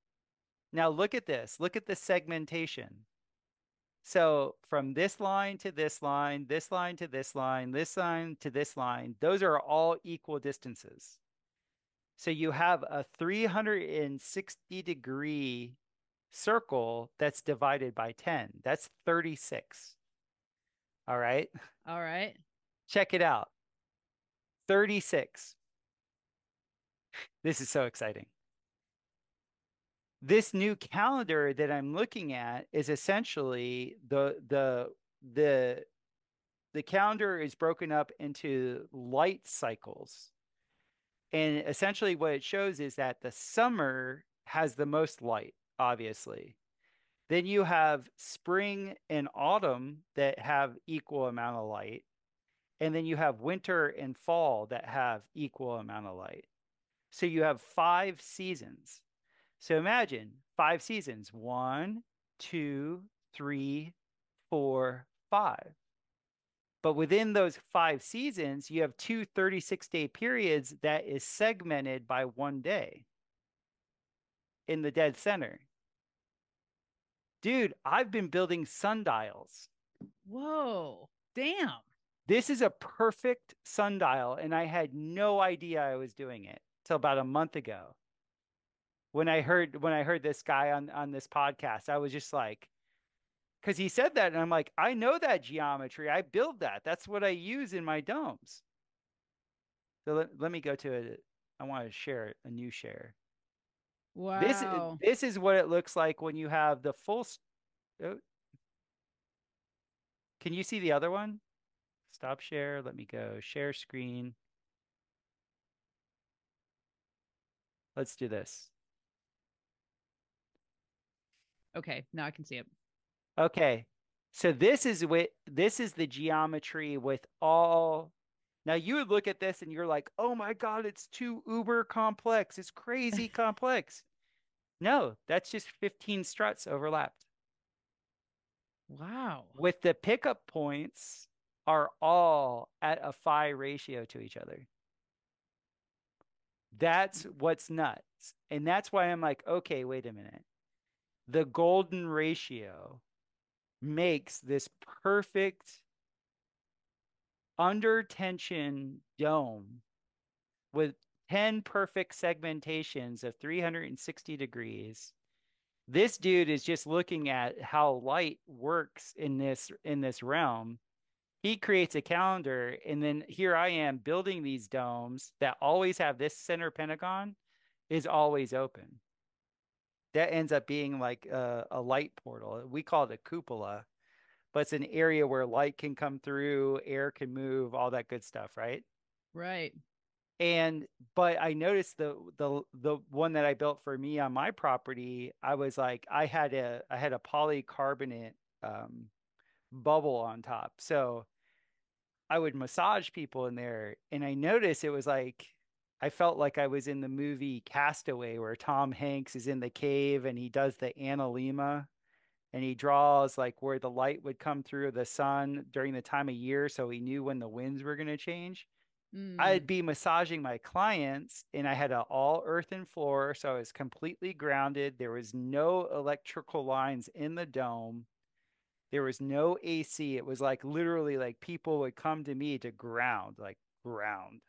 Now look at this. Look at the segmentation. So from this line to this line, this line to this line, this line to this line, those are all equal distances. So you have a three hundred sixty degree circle that's divided by ten. That's thirty-six. All right. All right. Check it out. thirty-six. This is so exciting. This new calendar that I'm looking at is essentially the the the the calendar is broken up into light cycles. And essentially what it shows is that the summer has the most light, obviously. Then you have spring and autumn that have equal amount of light. And then you have winter and fall that have equal amount of light. So you have five seasons. So imagine five seasons, one, two, three, four, five. But within those five seasons, you have two thirty-six day periods that is segmented by one day in the dead center. Dude, I've been building sundials. Whoa, damn. This is a perfect sundial, and I had no idea I was doing it till about a month ago. When I heard when I heard this guy on, on this podcast, I was just like, because he said that, and I'm like, I know that geometry. I build that. That's what I use in my domes. So let, let me go to it. I want to share a new share. Wow. This, this is what it looks like when you have the full. Oh. Can you see the other one? Stop share. Let me go. Share screen. Let's do this. Okay, now I can see it. Okay, so this is with this is the geometry with all. Now you would look at this and you're like, "Oh my God, it's too uber complex. It's crazy complex." No, that's just fifteen struts overlapped. Wow. With the pickup points are all at a phi ratio to each other. That's what's nuts, and that's why I'm like, okay, wait a minute. The golden ratio makes this perfect under tension dome with ten perfect segmentations of three hundred sixty degrees. This dude is just looking at how light works in this in this realm. He creates a calendar, and then here I am building these domes that always have this center pentagon is always open. That ends up being like a, a light portal. We call it a cupola, but it's an area where light can come through, air can move, all that good stuff, right? Right. And but I noticed the the the one that I built for me on my property, I was like, I had a I had a polycarbonate um, bubble on top, so I would massage people in there, and I noticed it was like. I felt like I was in the movie Castaway where Tom Hanks is in the cave and he does the analemma and he draws like where the light would come through the sun during the time of year. So he knew when the winds were going to change. Mm. I'd be massaging my clients and I had an all earthen floor. So I was completely grounded. There was no electrical lines in the dome. There was no A C. It was like literally like people would come to me to ground, like ground.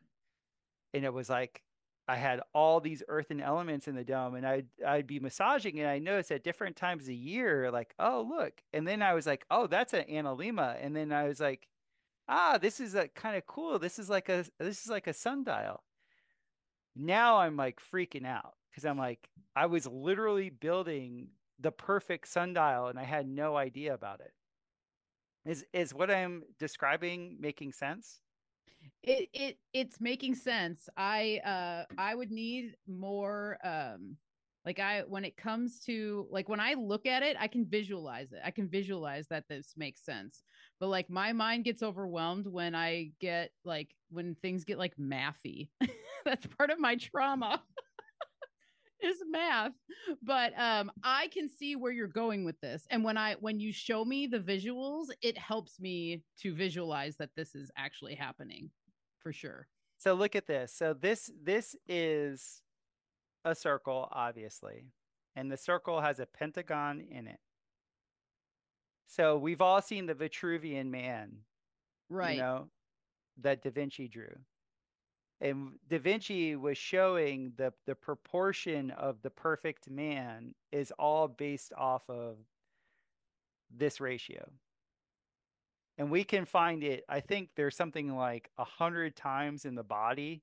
And it was like I had all these earthen elements in the dome, and I'd, I'd be massaging, and I noticed at different times a year, like, oh, look. And then I was like, oh, that's an analemma. And then I was like, ah, this is kind of cool. This is like a this is like a sundial. Now I'm like freaking out because I'm like, I was literally building the perfect sundial, and I had no idea about it. Is is what I'm describing making sense? It it it's making sense. I uh I would need more um Like I, when it comes to like, when I look at it, I can visualize it. I can visualize that this makes sense, but like my mind gets overwhelmed when I get like, when things get like mathy. That's part of my trauma is math. But um, I can see where you're going with this. And when I, when you show me the visuals, it helps me to visualize that this is actually happening for sure. So look at this. So this, this is a circle, obviously, and the circle has a pentagon in it. So we've all seen the Vitruvian Man, right? You know, that Da Vinci drew, and Da Vinci was showing the the proportion of the perfect man is all based off of this ratio, and we can find it. I think there's something like a hundred times in the body.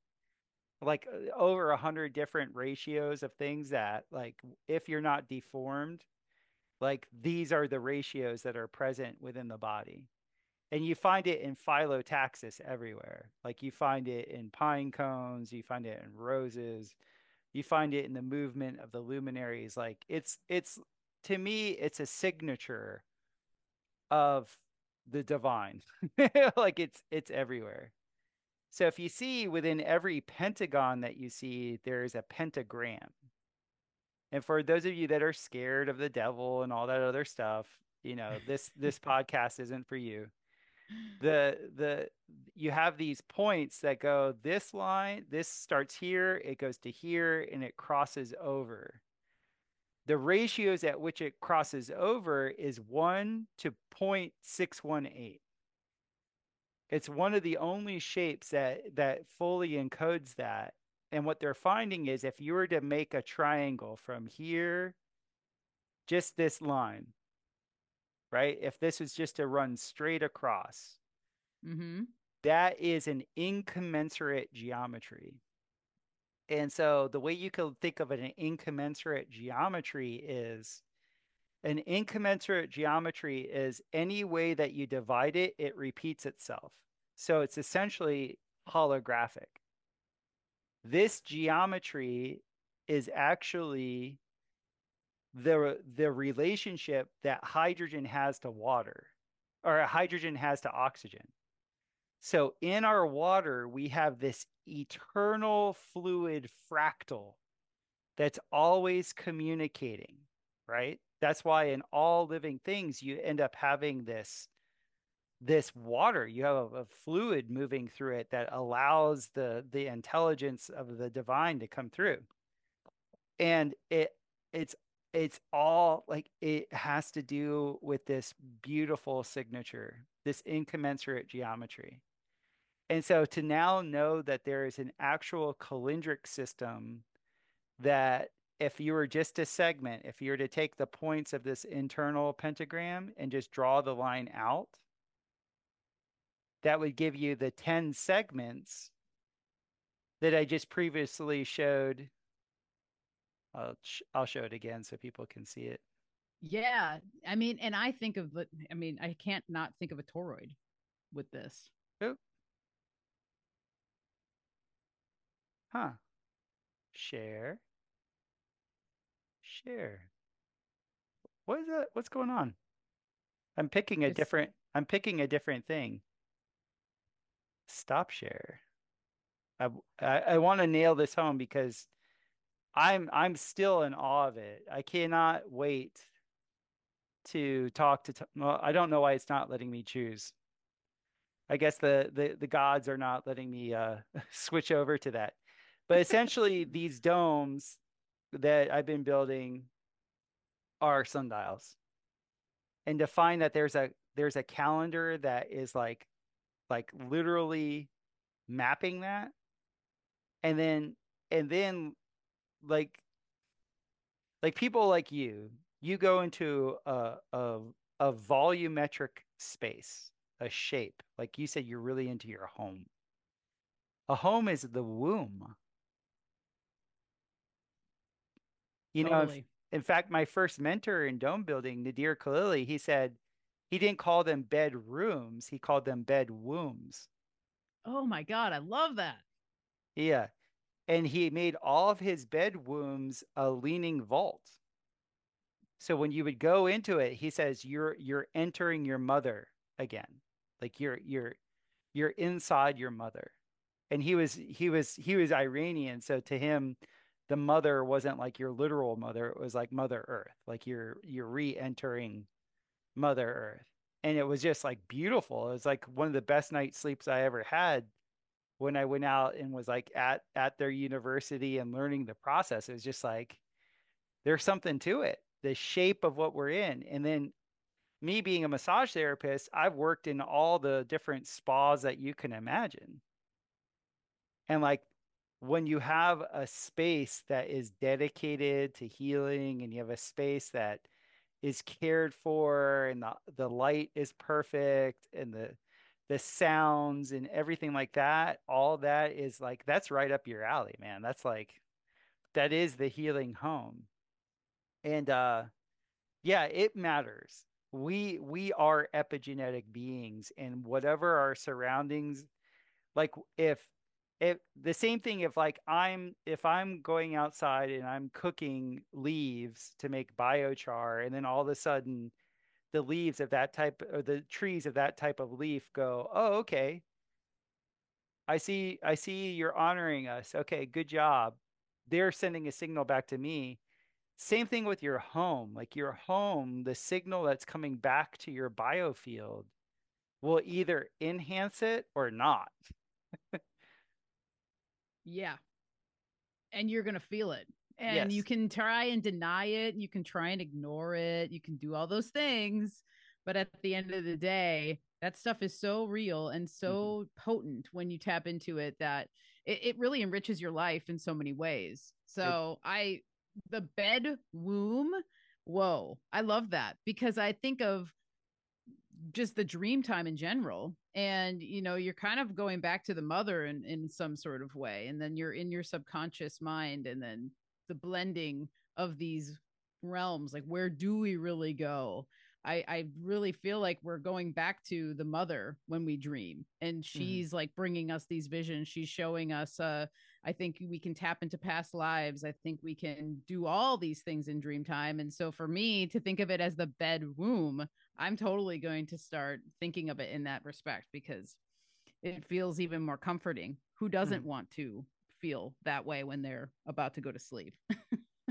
Like over a hundred different ratios of things that, like, if you're not deformed, like these are the ratios that are present within the body. And you find it in phylotaxis everywhere. Like you find it in pine cones, you find it in roses, you find it in the movement of the luminaries. Like it's, it's, to me, it's a signature of the divine. Like it's, it's everywhere. So if you see within every pentagon that you see, there is a pentagram. And for those of you that are scared of the devil and all that other stuff, you know, this, this podcast isn't for you. The, the, you have these points that go this line, this starts here, it goes to here, and it crosses over. The ratios at which it crosses over is one to zero point six one eight. It's one of the only shapes that, that fully encodes that. And what they're finding is if you were to make a triangle from here, just this line, right? If this was just to run straight across, mm-hmm. that is an incommensurate geometry. And so the way you could think of an incommensurate geometry is an incommensurate geometry is any way that you divide it, it repeats itself. So it's essentially holographic. This geometry is actually the, the relationship that hydrogen has to water, or hydrogen has to oxygen. So in our water, we have this eternal fluid fractal that's always communicating, right? That's why in all living things, you end up having this, this water. You have a, a fluid moving through it that allows the, the intelligence of the divine to come through. And it, it's, it's all like, it has to do with this beautiful signature, this incommensurate geometry. And so to now know that there is an actual calendric system that, if you were just to segment, if you were to take the points of this internal pentagram and just draw the line out, that would give you the ten segments that I just previously showed. I'll, I'll show it again so people can see it. Yeah. I mean, and I think of, I mean, I can't not think of a toroid with this. Oh. Huh. Share. Share. What is that? What's going on? I'm picking a it's... different, I'm picking a different thing. Stop share. I, I, I want to nail this home because I'm, I'm still in awe of it. I cannot wait to talk to, well, I don't know why it's not letting me choose. I guess the, the, the gods are not letting me uh, switch over to that. But essentially these domes that I've been building are sundials, and to find that there's a, there's a calendar that is like, like literally mapping that. And then, and then like, like people like you, you go into a, a, a volumetric space, a shape. Like you said, you're really into your home. A home is the womb. You know, totally. In fact, my first mentor in dome building, Nadir Khalili, he said he didn't call them bedrooms. He called them bed wombs. Oh, my God. I love that. Yeah. and he made all of his bed wombs a leaning vault. So when you would go into it, he says you're you're entering your mother again, like you're you're you're inside your mother. And he was he was he was Iranian, so to him, the mother wasn't like your literal mother; it was like Mother Earth, like you're you're re-entering Mother Earth. And it was just like beautiful. It was like one of the best night sleeps I ever had when I went out and was like at at their university and learning the process. It was just like there's something to it. The shape of what we're in. And then me being a massage therapist, I've worked in all the different spas that you can imagine. And like when you have a space that is dedicated to healing and you have a space that is cared for and the, the light is perfect and the the sounds and everything like that, all that is like, that's right up your alley, man. That's like, that is the healing home. And uh, yeah, it matters. We we are epigenetic beings, and whatever our surroundings, like if if the same thing, if like I'm if I'm going outside and I'm cooking leaves to make biochar, and then all of a sudden the leaves of that type or the trees of that type of leaf go, oh, okay. I see I see you're honoring us. Okay, good job. They're sending a signal back to me. Same thing with your home, like your home, the signal that's coming back to your biofield will either enhance it or not. Yeah. And you're going to feel it. And yes. You can try and deny it. You can try and ignore it. You can do all those things. But at the end of the day, that stuff is so real and so mm-hmm. potent when you tap into it that it, it really enriches your life in so many ways. So it I... the bed womb. Whoa. I love that because I think of just the dream time in general. And, you know, you're kind of going back to the mother in, in some sort of way. And then you're in your subconscious mind and then the blending of these realms. Like, where do we really go? I, I really feel like we're going back to the mother when we dream, and she's mm-hmm. like bringing us these visions. She's showing us, uh, I think we can tap into past lives. I think we can do all these things in dream time. And so for me to think of it as the bed womb, I'm totally going to start thinking of it in that respect because it feels even more comforting. Who doesn't mm-hmm. want to feel that way when they're about to go to sleep?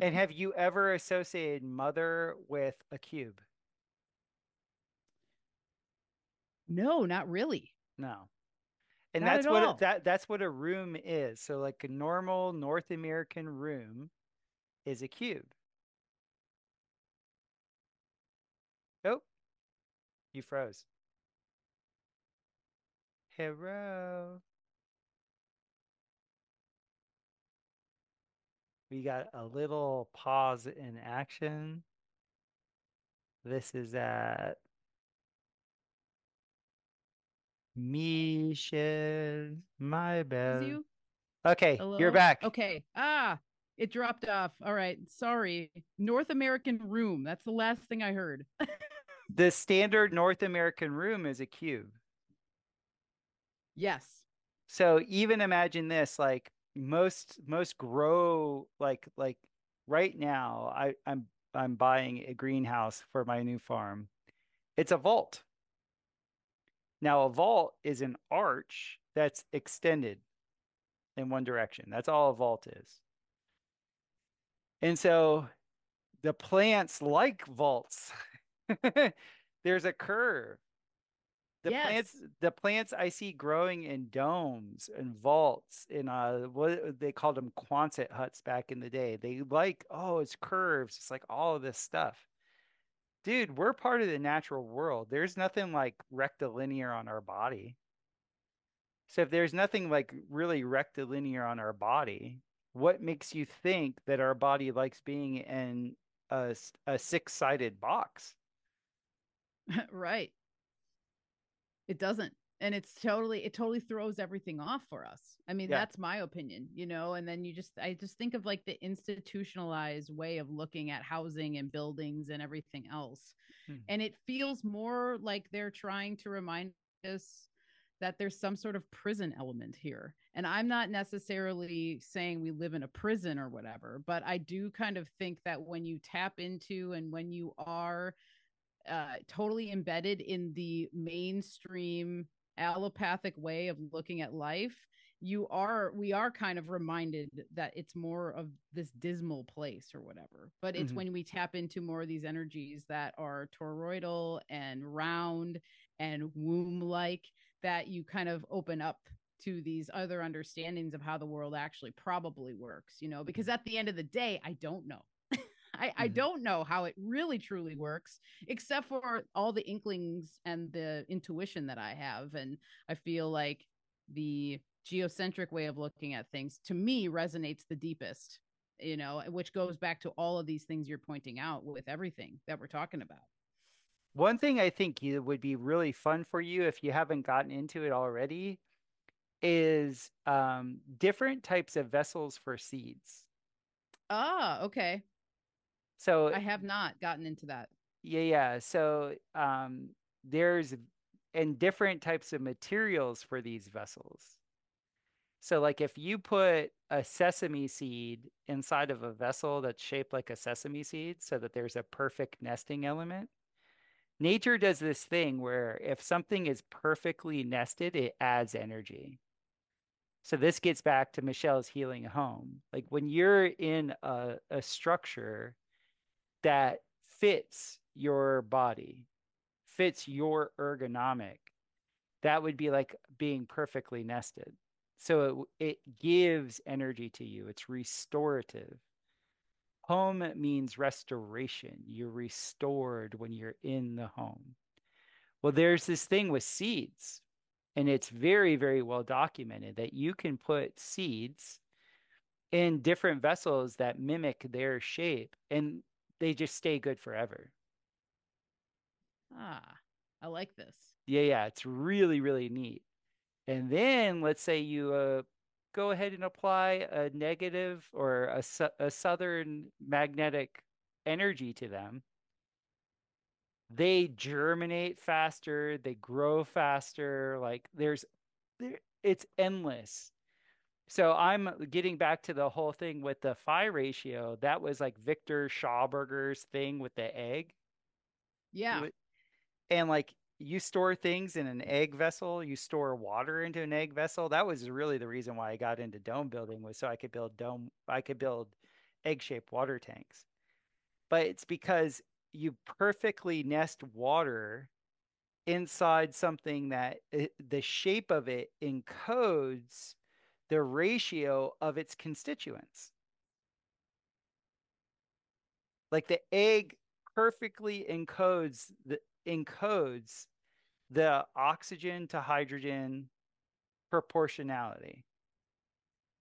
And have you ever associated mother with a cube? No, not really. No. And not that's what a, that that's what a room is. So like a normal North American room is a cube. Oh, you froze. Hello. We got a little pause in action. This is at Michelle, my bad. Okay, hello? You're back. Okay. Ah, it dropped off. All right. Sorry. North American room. That's the last thing I heard. The standard North American room is a cube. Yes. So even imagine this, like most most grow like like right now, I, I'm I'm buying a greenhouse for my new farm. It's a vault. Now, a vault is an arch that's extended in one direction. That's all a vault is. And so the plants like vaults. There's a curve. The yes. plants the plants I see growing in domes and vaults in uh what they called them Quonset huts back in the day. They like, oh, it's curves. It's like all of this stuff. Dude, we're part of the natural world. There's nothing like rectilinear on our body. So if there's nothing like really rectilinear on our body, what makes you think that our body likes being in a, a six-sided box? Right. It doesn't. And it's totally, it totally throws everything off for us. I mean, yeah. That's my opinion, you know, and then you just, I just think of like the institutionalized way of looking at housing and buildings and everything else. Mm-hmm. And it feels more like they're trying to remind us that there's some sort of prison element here. And I'm not necessarily saying we live in a prison or whatever, but I do kind of think that when you tap into and when you are uh, totally embedded in the mainstream allopathic way of looking at life, you are, we are kind of reminded that it's more of this dismal place or whatever, but it's mm-hmm. when we tap into more of these energies that are toroidal and round and womb-like that you kind of open up to these other understandings of how the world actually probably works, you know, because at the end of the day, I don't know. I, I don't know how it really truly works, except for all the inklings and the intuition that I have. And I feel like the geocentric way of looking at things, to me, resonates the deepest, you know, which goes back to all of these things you're pointing out with everything that we're talking about. One thing I think would be really fun for you, if you haven't gotten into it already, is um, different types of vessels for seeds. Ah, okay. So I have not gotten into that. Yeah, yeah. So um, there's and different types of materials for these vessels. So like if you put a sesame seed inside of a vessel that's shaped like a sesame seed so that there's a perfect nesting element, nature does this thing where if something is perfectly nested, it adds energy. So this gets back to Michelle's Healing Home. Like when you're in a, a structure that fits your body, fits your ergonomic, that would be like being perfectly nested. So it, it gives energy to you. It's restorative. Home means restoration. You're restored when you're in the home. Well, there's this thing with seeds, and it's very, very well documented that you can put seeds in different vessels that mimic their shape, and they just stay good forever. Ah, I like this. Yeah, yeah. It's really, really neat. And then let's say you uh, go ahead and apply a negative or a, su- a southern magnetic energy to them. They germinate faster. They grow faster. Like there's, there, it's endless. So I'm getting back to the whole thing with the phi ratio. That was like Victor Schauberger's thing with the egg. Yeah. And like you store things in an egg vessel. You store water into an egg vessel. That was really the reason why I got into dome building, was so I could build dome. I could build egg-shaped water tanks. But it's because you perfectly nest water inside something that it, the shape of it encodes the ratio of its constituents. Like the egg perfectly encodes the encodes the oxygen to hydrogen proportionality.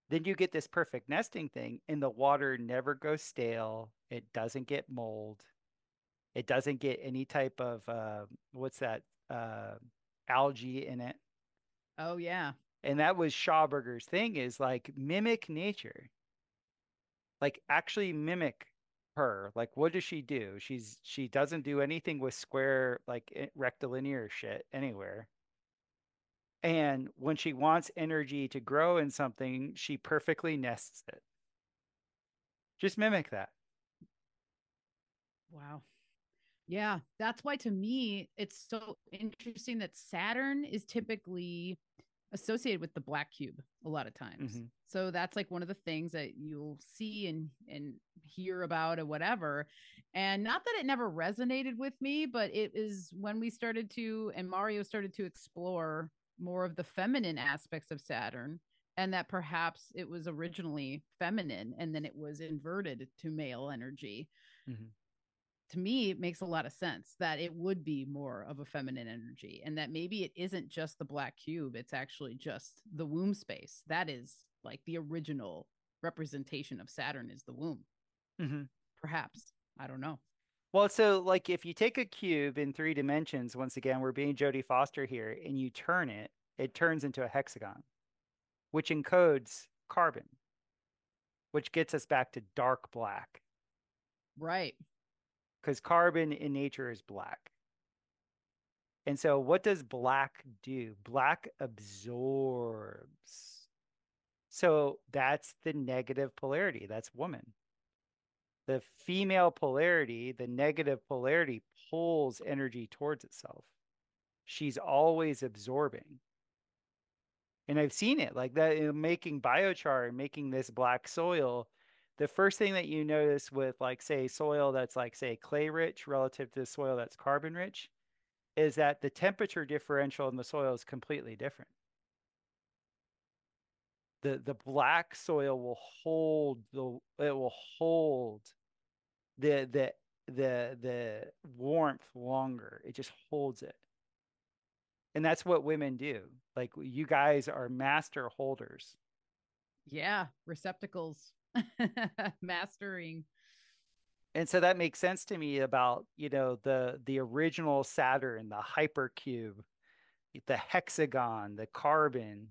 Then you get this perfect nesting thing, and the water never goes stale. It doesn't get mold. It doesn't get any type of uh, what's that uh, algae in it. Oh yeah. And that was Schauberger's thing, is like mimic nature, like actually mimic her. Like, what does she do? She's, she doesn't do anything with square, like rectilinear shit anywhere. And when she wants energy to grow in something, she perfectly nests it. Just mimic that. Wow. Yeah. That's why to me, it's so interesting that Saturn is typically associated with the black cube a lot of times. Mm-hmm. So that's like one of the things that you'll see and, and hear about or whatever. And not that it never resonated with me, but it is when we started to, and Mario started to explore more of the feminine aspects of Saturn, and that perhaps it was originally feminine and then it was inverted to male energy. Mm-hmm. To me, it makes a lot of sense that it would be more of a feminine energy, and that maybe it isn't just the black cube. It's actually just the womb space. That is like the original representation of Saturn is the womb. Mm-hmm. Perhaps. I don't know. Well, so like if you take a cube in three dimensions, once again, we're being Jodie Foster here, and you turn it, it turns into a hexagon, which encodes carbon, which gets us back to dark black. Right. Because carbon in nature is black. And so what does black do? Black absorbs. So that's the negative polarity. That's woman. The female polarity, the negative polarity, pulls energy towards itself. She's always absorbing. And I've seen it like that in making biochar and making this black soil. The first thing that you notice with like, say, soil that's like, say, clay rich relative to soil that's carbon rich is that the temperature differential in the soil is completely different. The, the black soil will hold the it will hold the the the the warmth longer. It just holds it. And that's what women do. Like, you guys are master holders. Yeah, receptacles. Mastering. And so that makes sense to me about, you know, the the original Saturn, the hypercube, the hexagon, the carbon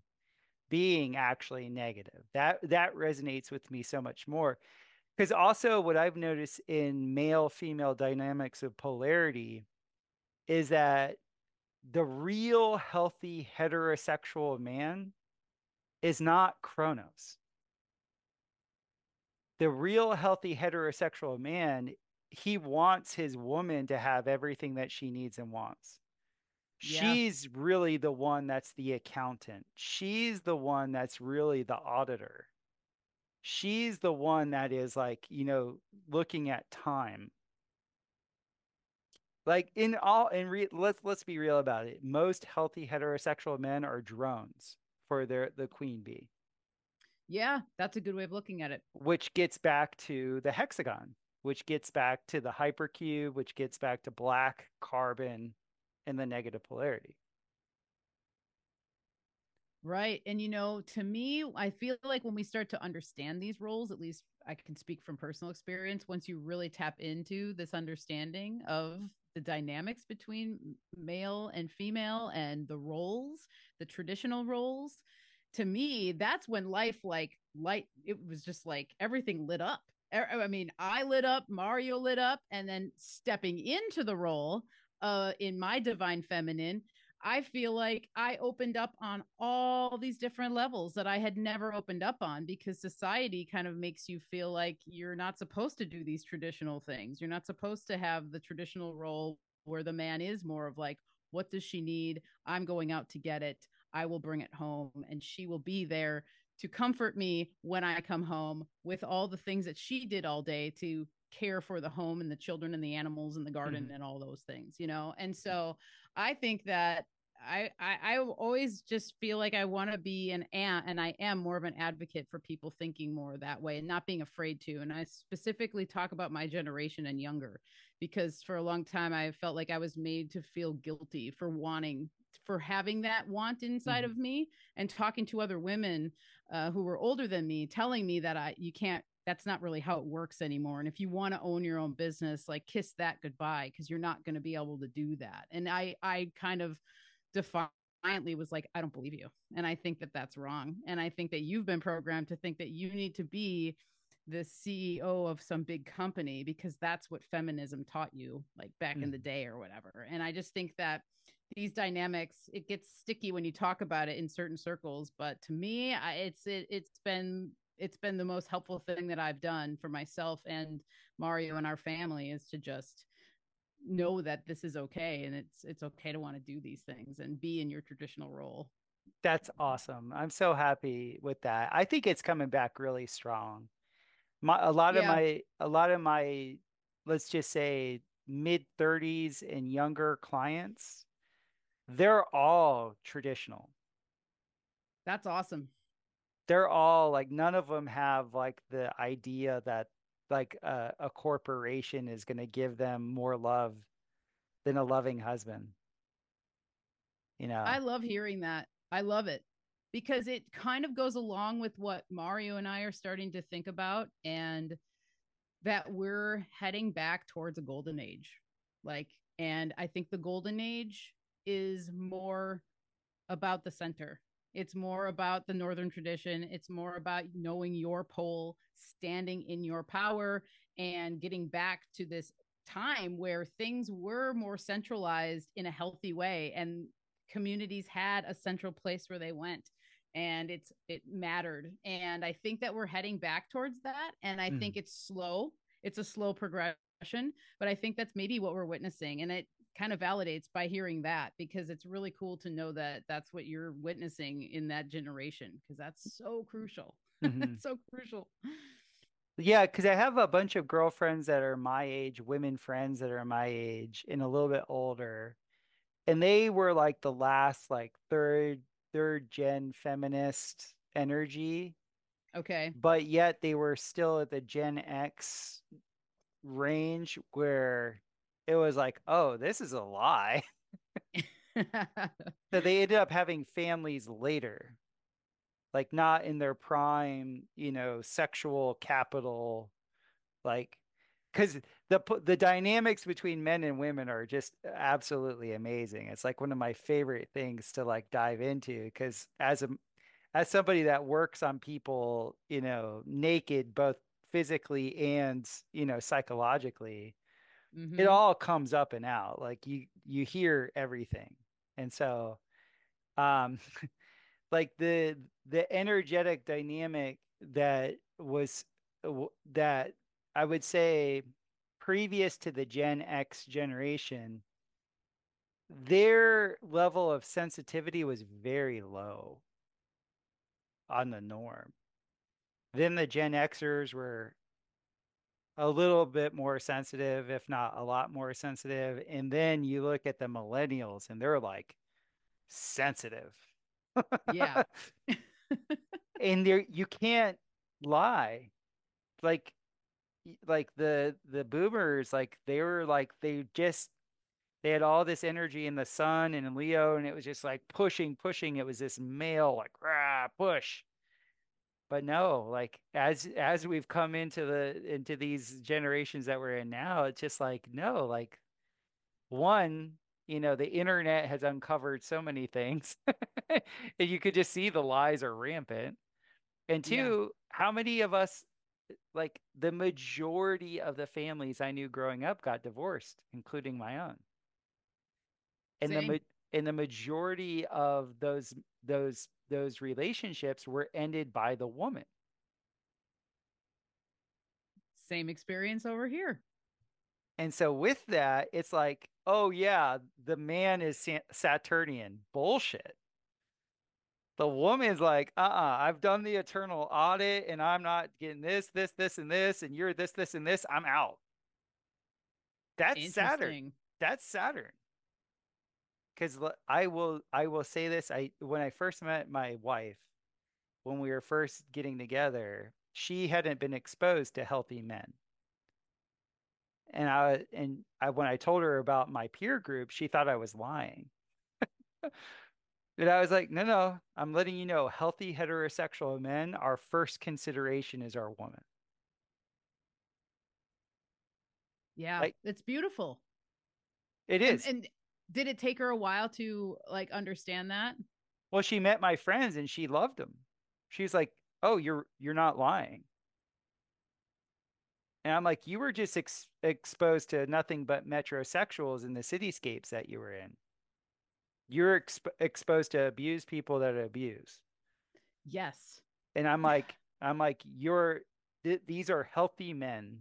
being actually negative. That that resonates with me so much more. Because also what I've noticed in male-female dynamics of polarity is that the real healthy heterosexual man is not Kronos. The real healthy heterosexual man, he wants his woman to have everything that she needs and wants. Yeah. She's really the one that's the accountant. She's the one that's really the auditor. She's the one that is like, you know, looking at time. Like in all, in re, let's let's be real about it. Most healthy heterosexual men are drones for their the queen bee. Yeah, that's a good way of looking at it. Which gets back to the hexagon, which gets back to the hypercube, which gets back to black, carbon, and the negative polarity. Right. And, you know, to me, I feel like when we start to understand these roles, at least I can speak from personal experience, once you really tap into this understanding of the dynamics between male and female and the roles, the traditional roles, to me, that's when life, like light, it was just like everything lit up. I mean, I lit up, Mario lit up, and then stepping into the role uh, in my divine feminine, I feel like I opened up on all these different levels that I had never opened up on, because society kind of makes you feel like you're not supposed to do these traditional things. You're not supposed to have the traditional role where the man is more of like, what does she need? I'm going out to get it. I will bring it home, and she will be there to comfort me when I come home with all the things that she did all day to care for the home and the children and the animals and the garden mm. and all those things, you know? And so I think that I, I, I always just feel like I want to be an aunt, and I am more of an advocate for people thinking more that way and not being afraid to. And I specifically talk about my generation and younger, because for a long time, I felt like I was made to feel guilty for wanting for having that want inside mm-hmm. of me, and talking to other women uh, who were older than me, telling me that I, you can't, that's not really how it works anymore. And if you want to own your own business, like kiss that goodbye, because you're not going to be able to do that. And I, I kind of defiantly was like, I don't believe you. And I think that that's wrong. And I think that you've been programmed to think that you need to be the C E O of some big company, because that's what feminism taught you, like back mm-hmm. in the day or whatever. And I just think that these dynamics, it gets sticky when you talk about it in certain circles. But to me, I, it's it, it's been it's been the most helpful thing that I've done for myself and Mario and our family, is to just know that this is okay, and it's it's okay to want to do these things and be in your traditional role. That's awesome. I'm so happy with that. I think it's coming back really strong. My a lot yeah. of my a lot of my let's just say mid thirties and younger clients, they're all traditional. That's awesome. They're all like, none of them have like the idea that like uh, a corporation is going to give them more love than a loving husband. You know, I love hearing that. I love it, because it kind of goes along with what Mario and I are starting to think about, and that we're heading back towards a golden age. Like, and I think the golden age is more about the center. It's more about the northern tradition. It's more about knowing your pole, standing in your power, and getting back to this time where things were more centralized in a healthy way, and communities had a central place where they went. and it's, it mattered. And I think that we're heading back towards that. And I mm. think it's slow. It's a slow progression, but I think that's maybe what we're witnessing. And it kind of validates by hearing that, because it's really cool to know that that's what you're witnessing in that generation, because that's so crucial. Mm-hmm. So crucial. Yeah, because I have a bunch of girlfriends that are my age, women friends that are my age and a little bit older. And they were like the last like third, third gen feminist energy. Okay. But yet they were still at the Gen X range where it was like, oh, this is a lie. So they ended up having families later, like not in their prime, you know, sexual capital, like, because the the dynamics between men and women are just absolutely amazing. It's like one of my favorite things to like dive into, because as a as somebody that works on people, you know, naked, both physically and, you know, psychologically, mm-hmm. it all comes up and out. Like you you hear everything. And so um like the the energetic dynamic that was that I would say previous to the Gen X generation, their level of sensitivity was very low on the norm. Then the Gen Xers were a little bit more sensitive, if not a lot more sensitive. And then you look at the millennials and they're like sensitive. Yeah. And there you can't lie. Like like the the boomers, like they were like they just they had all this energy in the sun and in Leo, and it was just like pushing pushing it was this male like rah, push. But no, like as as we've come into the into these generations that we're in now, it's just like, no, like one, you know, the internet has uncovered so many things and you could just see the lies are rampant. And two, yeah. how many of us, like the majority of the families I knew growing up got divorced, including my own. And Same. the and the majority of those those those relationships were ended by the woman. Same experience over here. And so with that, it's like, oh yeah, the man is Saturnian. Bullshit. The woman's like, uh-uh, I've done the eternal audit and I'm not getting this, this, this, and this, and you're this, this, and this. I'm out. That's Saturn. That's Saturn. Because I will, I will say this. I when I first met my wife, when we were first getting together, she hadn't been exposed to healthy men. And I and I when I told her about my peer group, she thought I was lying. And I was like, no, no, I'm letting you know, healthy heterosexual men, our first consideration is our woman. Yeah, like, it's beautiful. It is. And, and did it take her a while to like understand that? Well, she met my friends and she loved them. She's like, oh, you're you're not lying. And I'm like, you were just ex exposed to nothing but metrosexuals in the cityscapes that you were in. You're exp exposed to abuse people that abuse. Yes. And I'm like, I'm like, you're, th these are healthy men.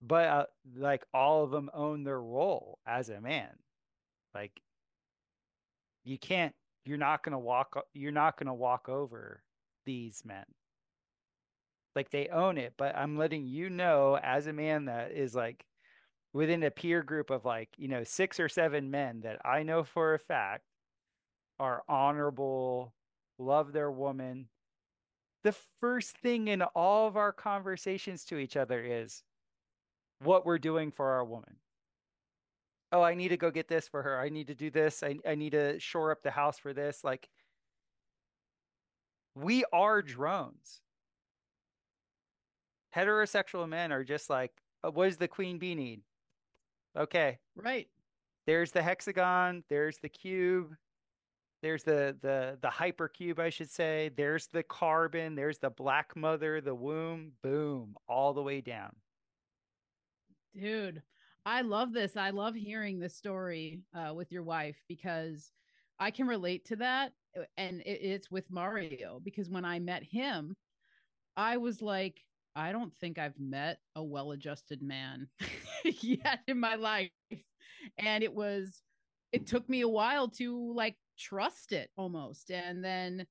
But uh, like all of them own their role as a man. Like you can't, you're not going to walk, you're not going to walk over these men. Like they own it, but I'm letting you know as a man that is like within a peer group of like, you know, six or seven men that I know for a fact are honorable, love their woman. The first thing in all of our conversations to each other is what we're doing for our woman. Oh, I need to go get this for her. I need to do this. I, I need to shore up the house for this. Like we are drones. Heterosexual men are just like, oh, what does the queen bee need? Okay. Right. There's the hexagon. There's the cube. There's the, the, the hypercube, I should say. There's the carbon. There's the black mother, the womb. Boom. All the way down. Dude, I love this. I love hearing this story uh, with your wife, because I can relate to that. And it, it's with Mario, because when I met him, I was like, I don't think I've met a well-adjusted man yet in my life. And it was, it took me a while to like trust it almost. And then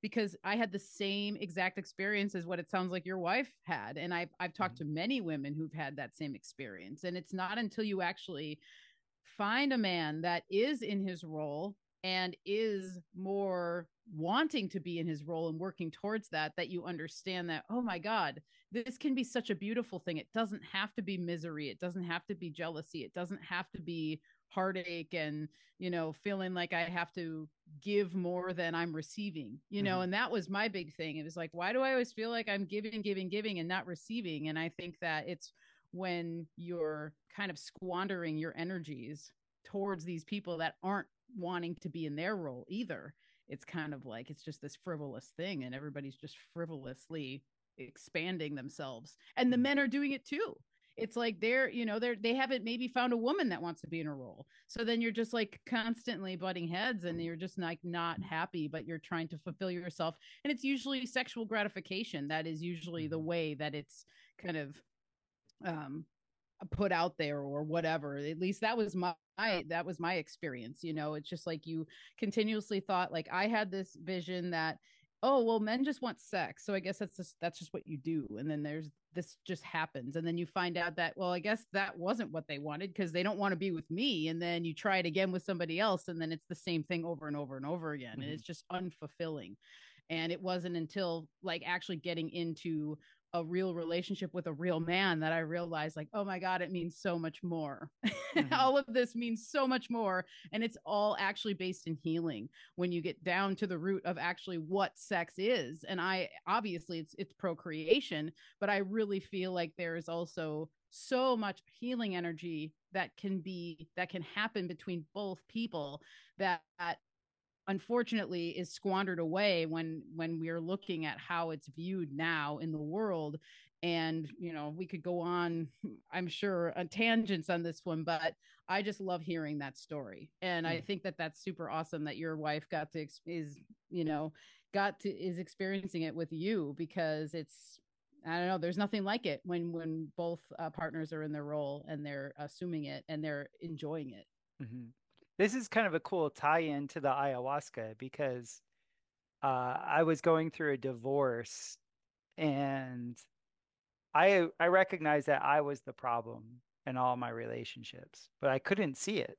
because I had the same exact experience as what it sounds like your wife had. And I've, I've talked to many women who've had that same experience. And it's not until you actually find a man that is in his role and is more wanting to be in his role and working towards that, that you understand that, oh my God, this can be such a beautiful thing. It doesn't have to be misery. It doesn't have to be jealousy. It doesn't have to be heartache and, you know, feeling like I have to give more than I'm receiving, you mm-hmm. know, and that was my big thing. It was like, why do I always feel like I'm giving, giving, giving and not receiving? And I think that it's when you're kind of squandering your energies towards these people that aren't wanting to be in their role either. It's kind of like, it's just this frivolous thing and everybody's just frivolously expanding themselves. And the men are doing it too. It's like they're, you know, they're, they haven't maybe found a woman that wants to be in a role. So then you're just like constantly butting heads and you're just like not happy, but you're trying to fulfill yourself. And it's usually sexual gratification. That is usually the way that it's kind of, um, put out there or whatever. At least that was my, I, that was my experience. You know, it's just like you continuously thought, like I had this vision that, oh, well, men just want sex. So I guess that's just, that's just what you do. And then there's this just happens. And then you find out that, well, I guess that wasn't what they wanted because they don't want to be with me. And then you try it again with somebody else. And then it's the same thing over and over and over again. Mm-hmm. And it's just unfulfilling. And it wasn't until like actually getting into a real relationship with a real man that I realized like, oh my God, it means so much more. Mm-hmm. All of this means so much more. And it's all actually based in healing when you get down to the root of actually what sex is. And I, obviously it's, it's procreation, but I really feel like there is also so much healing energy that can be, that can happen between both people that, that unfortunately is squandered away when, when we're looking at how it's viewed now in the world. And, you know, we could go on, I'm sure, on tangents on this one, but I just love hearing that story. And mm-hmm. I think that that's super awesome that your wife got to, is, you know, got to, is experiencing it with you, because it's, I don't know, there's nothing like it when, when both uh, partners are in their role and they're assuming it and they're enjoying it. Mm-hmm. This is kind of a cool tie-in to the ayahuasca because uh, I was going through a divorce and I I recognized that I was the problem in all my relationships, but I couldn't see it.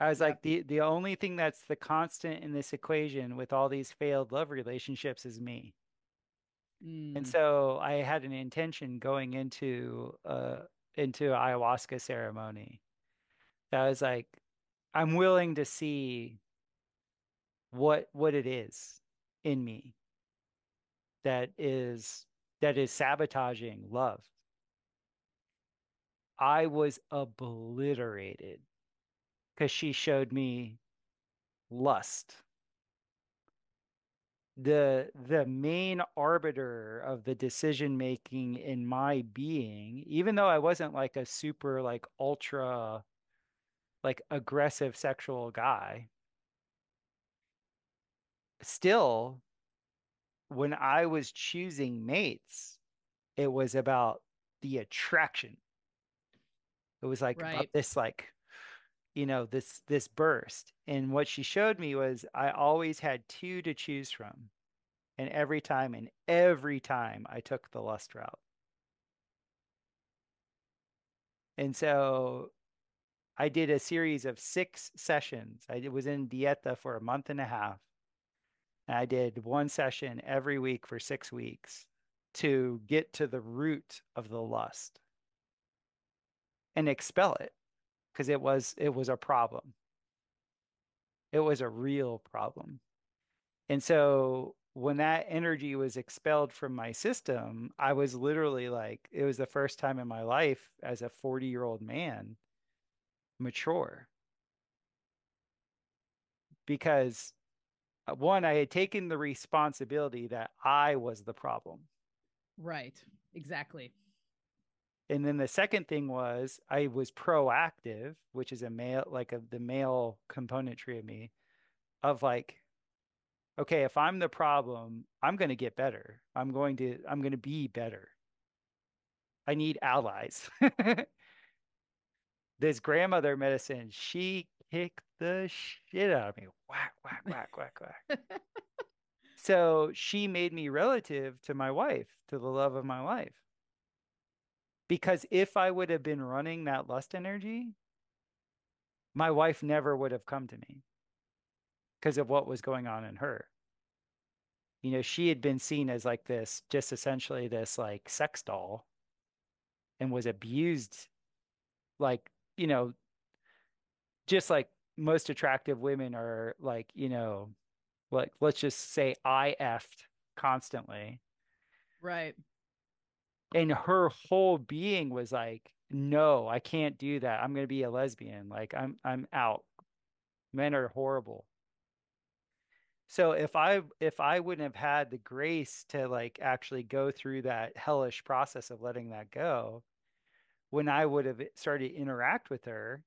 I was yeah. like, the, the only thing that's the constant in this equation with all these failed love relationships is me. Mm. And so I had an intention going into uh, into an ayahuasca ceremony. I was like, I'm willing to see what what it is in me that is that is sabotaging love. I was obliterated because she showed me lust. The the main arbiter of the decision making in my being, even though I wasn't like a super like ultra like aggressive sexual guy, still, when I was choosing mates, it was about the attraction. It was like right. about this, like, you know, this, this burst. And what she showed me was I always had two to choose from. And every time, and every time I took the lust route. And so I did a series of six sessions. I was in Dieta for a month and a half. And I did one session every week for six weeks to get to the root of the lust and expel it, because it was, it was a problem. It was a real problem. And so when that energy was expelled from my system, I was literally like, it was the first time in my life as a forty-year-old man mature, because one, I had taken the responsibility that I was the problem. Right. Exactly. And then the second thing was I was proactive, which is a male, like a, the male componentry of me, of like, okay, if I'm the problem, I'm going to get better. I'm going to, I'm going to be better. I need allies. This grandmother medicine, she kicked the shit out of me. Whack, whack, whack, whack, whack. So she made me relative to my wife, to the love of my life. Because if I would have been running that lust energy, my wife never would have come to me because of what was going on in her. You know, she had been seen as like this, just essentially this like sex doll, and was abused, like, you know, just like most attractive women are like, you know, like, let's just say I effed constantly. Right. And her whole being was like, no, I can't do that. I'm going to be a lesbian. Like, I'm, I'm out. Men are horrible. So if I, if I wouldn't have had the grace to like actually go through that hellish process of letting that go, when I would have started to interact with her,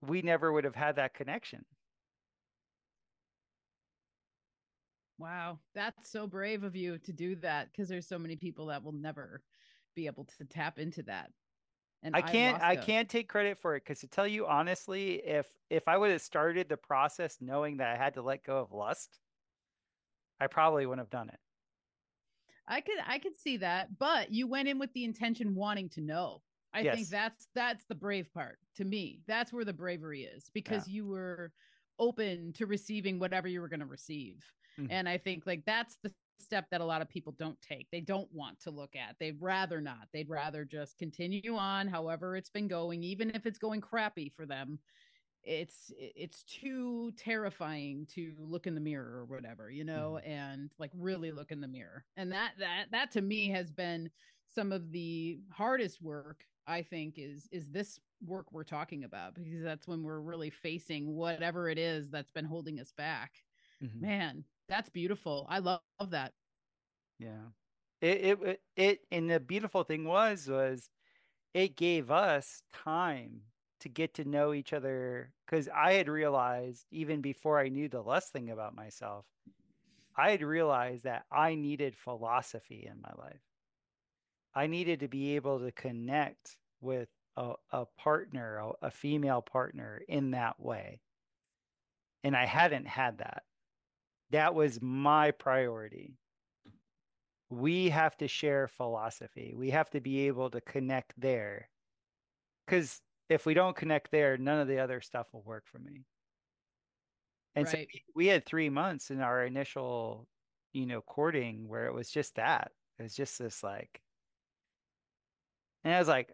we never would have had that connection. Wow, that's so brave of you to do that, because there's so many people that will never be able to tap into that. And I can't I, I can't take credit for it, because to tell you honestly, if if I would have started the process knowing that I had to let go of lust, I probably wouldn't have done it. I could I could see that, but you went in with the intention wanting to know. I yes. think that's that's the brave part to me. That's where the bravery is, because yeah. you were open to receiving whatever you were going to receive. And I think like that's the step that a lot of people don't take. They don't want to look at. They'd rather not. They'd rather just continue on however it's been going, even if it's going crappy for them. It's it's too terrifying to look in the mirror or whatever, you know, mm-hmm. and like really look in the mirror. And that that that to me has been some of the hardest work, I think, is is this work we're talking about, because that's when we're really facing whatever it is that's been holding us back. Mm-hmm. Man. That's beautiful. I love, love that. Yeah. It, it, it, and the beautiful thing was, was it gave us time to get to know each other. Cause I had realized, even before I knew the lust thing about myself, I had realized that I needed philosophy in my life. I needed to be able to connect with a, a partner, a, a female partner in that way. And I hadn't had that. That was my priority. We have to share philosophy. We have to be able to connect there. Because if we don't connect there, none of the other stuff will work for me. And right. so we had three months in our initial, you know, courting where it was just that. It was just this like, and I was like,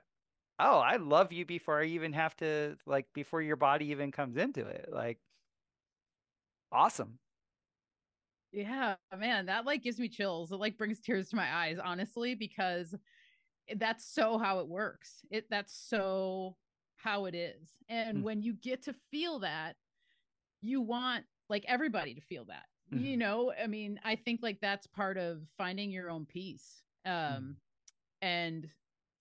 oh, I love you before I even have to, like, before your body even comes into it. Like, awesome. Yeah, man, that like gives me chills. It like brings tears to my eyes, honestly, because that's so how it works. It that's so how it is. And mm-hmm. when you get to feel that, you want like everybody to feel that, mm-hmm. you know, I mean, I think like that's part of finding your own peace. Um, mm-hmm. And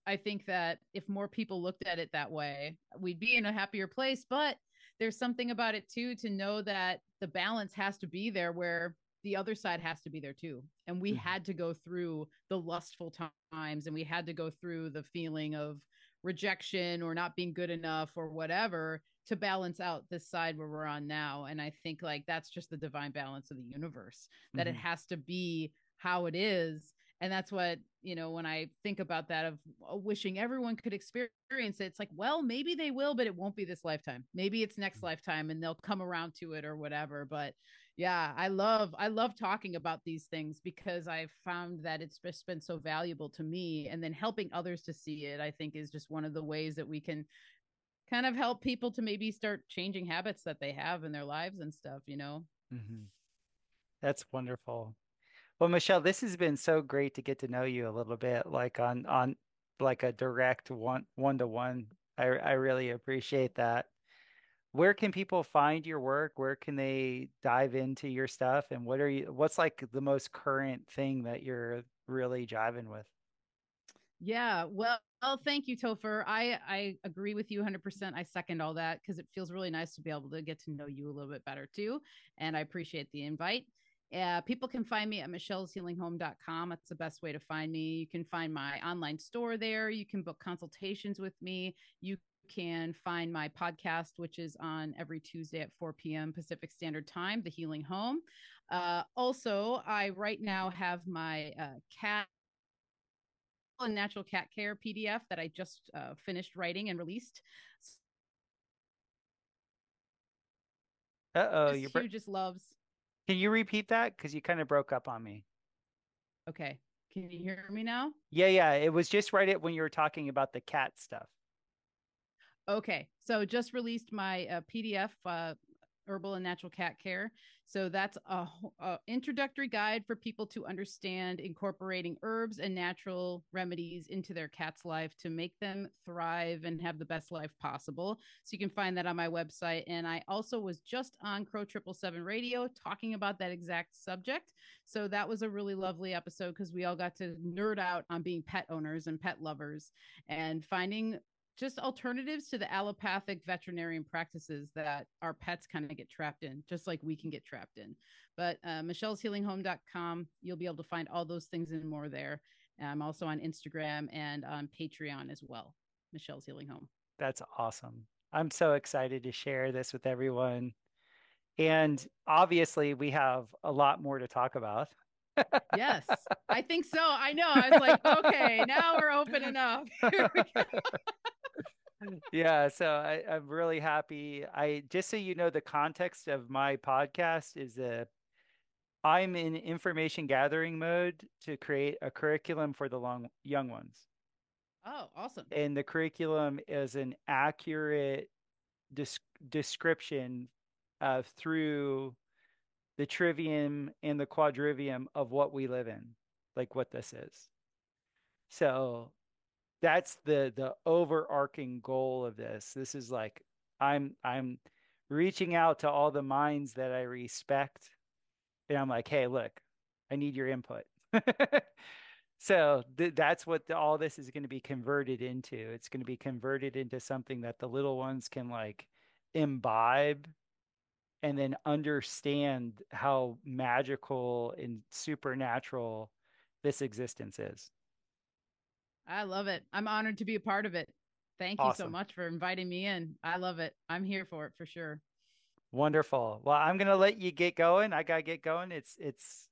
I think that if more people looked at it that way, we'd be in a happier place. But there's something about it, too, to know that the balance has to be there, where the other side has to be there too. And we mm-hmm. had to go through the lustful times, and we had to go through the feeling of rejection or not being good enough or whatever to balance out this side where we're on now. And I think like that's just the divine balance of the universe, that mm-hmm. it has to be how it is. And that's what, you know, when I think about that of wishing everyone could experience it, it's like, well, maybe they will, but it won't be this lifetime. Maybe it's next lifetime and they'll come around to it or whatever. But yeah, I love, I love talking about these things, because I've found that it's just been so valuable to me. And then helping others to see it, I think, is just one of the ways that we can kind of help people to maybe start changing habits that they have in their lives and stuff, you know? Mm-hmm. That's wonderful. Well, Michelle, this has been so great to get to know you a little bit, like on, on like a direct one, one-to-one. I, I really appreciate that. Where can people find your work? Where can they dive into your stuff? And what are you, what's like the most current thing that you're really jiving with? Yeah. Well, well, thank you, Topher. I, I agree with you one hundred percent. I second all that because it feels really nice to be able to get to know you a little bit better too. And I appreciate the invite. Uh, people can find me at Michelle's Healing Home dot com. That's the best way to find me. You can find my online store there. You can book consultations with me. You can find my podcast, which is on every Tuesday at four p.m. Pacific Standard Time, The Healing Home. Uh, also, I right now have my uh, cat and natural cat care P D F that I just uh, finished writing and released. Uh-oh. Just, bro- just loves. Can you repeat that? Because you kind of broke up on me. Okay. Can you hear me now? Yeah, yeah. It was just right at when you were talking about the cat stuff. Okay. So just released my uh, P D F, uh, Herbal and Natural Cat Care. So that's a, a introductory guide for people to understand incorporating herbs and natural remedies into their cat's life to make them thrive and have the best life possible. So you can find that on my website. And I also was just on Crow Triple Seven Radio talking about that exact subject. So that was a really lovely episode because we all got to nerd out on being pet owners and pet lovers and finding just alternatives to the allopathic veterinarian practices that our pets kind of get trapped in, just like we can get trapped in. But uh, Michelle's Healing Home dot com, you'll be able to find all those things and more there. And I'm also on Instagram and on Patreon as well, Michelle's Healing Home. That's awesome. I'm so excited to share this with everyone. And obviously, we have a lot more to talk about. Yes, I think so. I know. I was like, okay, now we're opening up. Here we go. Yeah, so I, I'm really happy. I just so you know, the context of my podcast is that I'm in information gathering mode to create a curriculum for the long, young ones. Oh, awesome. And the curriculum is an accurate dis- description of through the trivium and the quadrivium of what we live in, like what this is. So that's the the overarching goal of this. This is like, I'm I'm reaching out to all the minds that I respect. And I'm like, hey, look, I need your input. So th- that's what the, all this is going to be converted into. It's going to be converted into something that the little ones can like imbibe and then understand how magical and supernatural this existence is. I love it. I'm honored to be a part of it. Thank awesome. you so much for inviting me in. I love it. I'm here for it for sure. Wonderful. Well, I'm going to let you get going. I got to get going. It's, it's,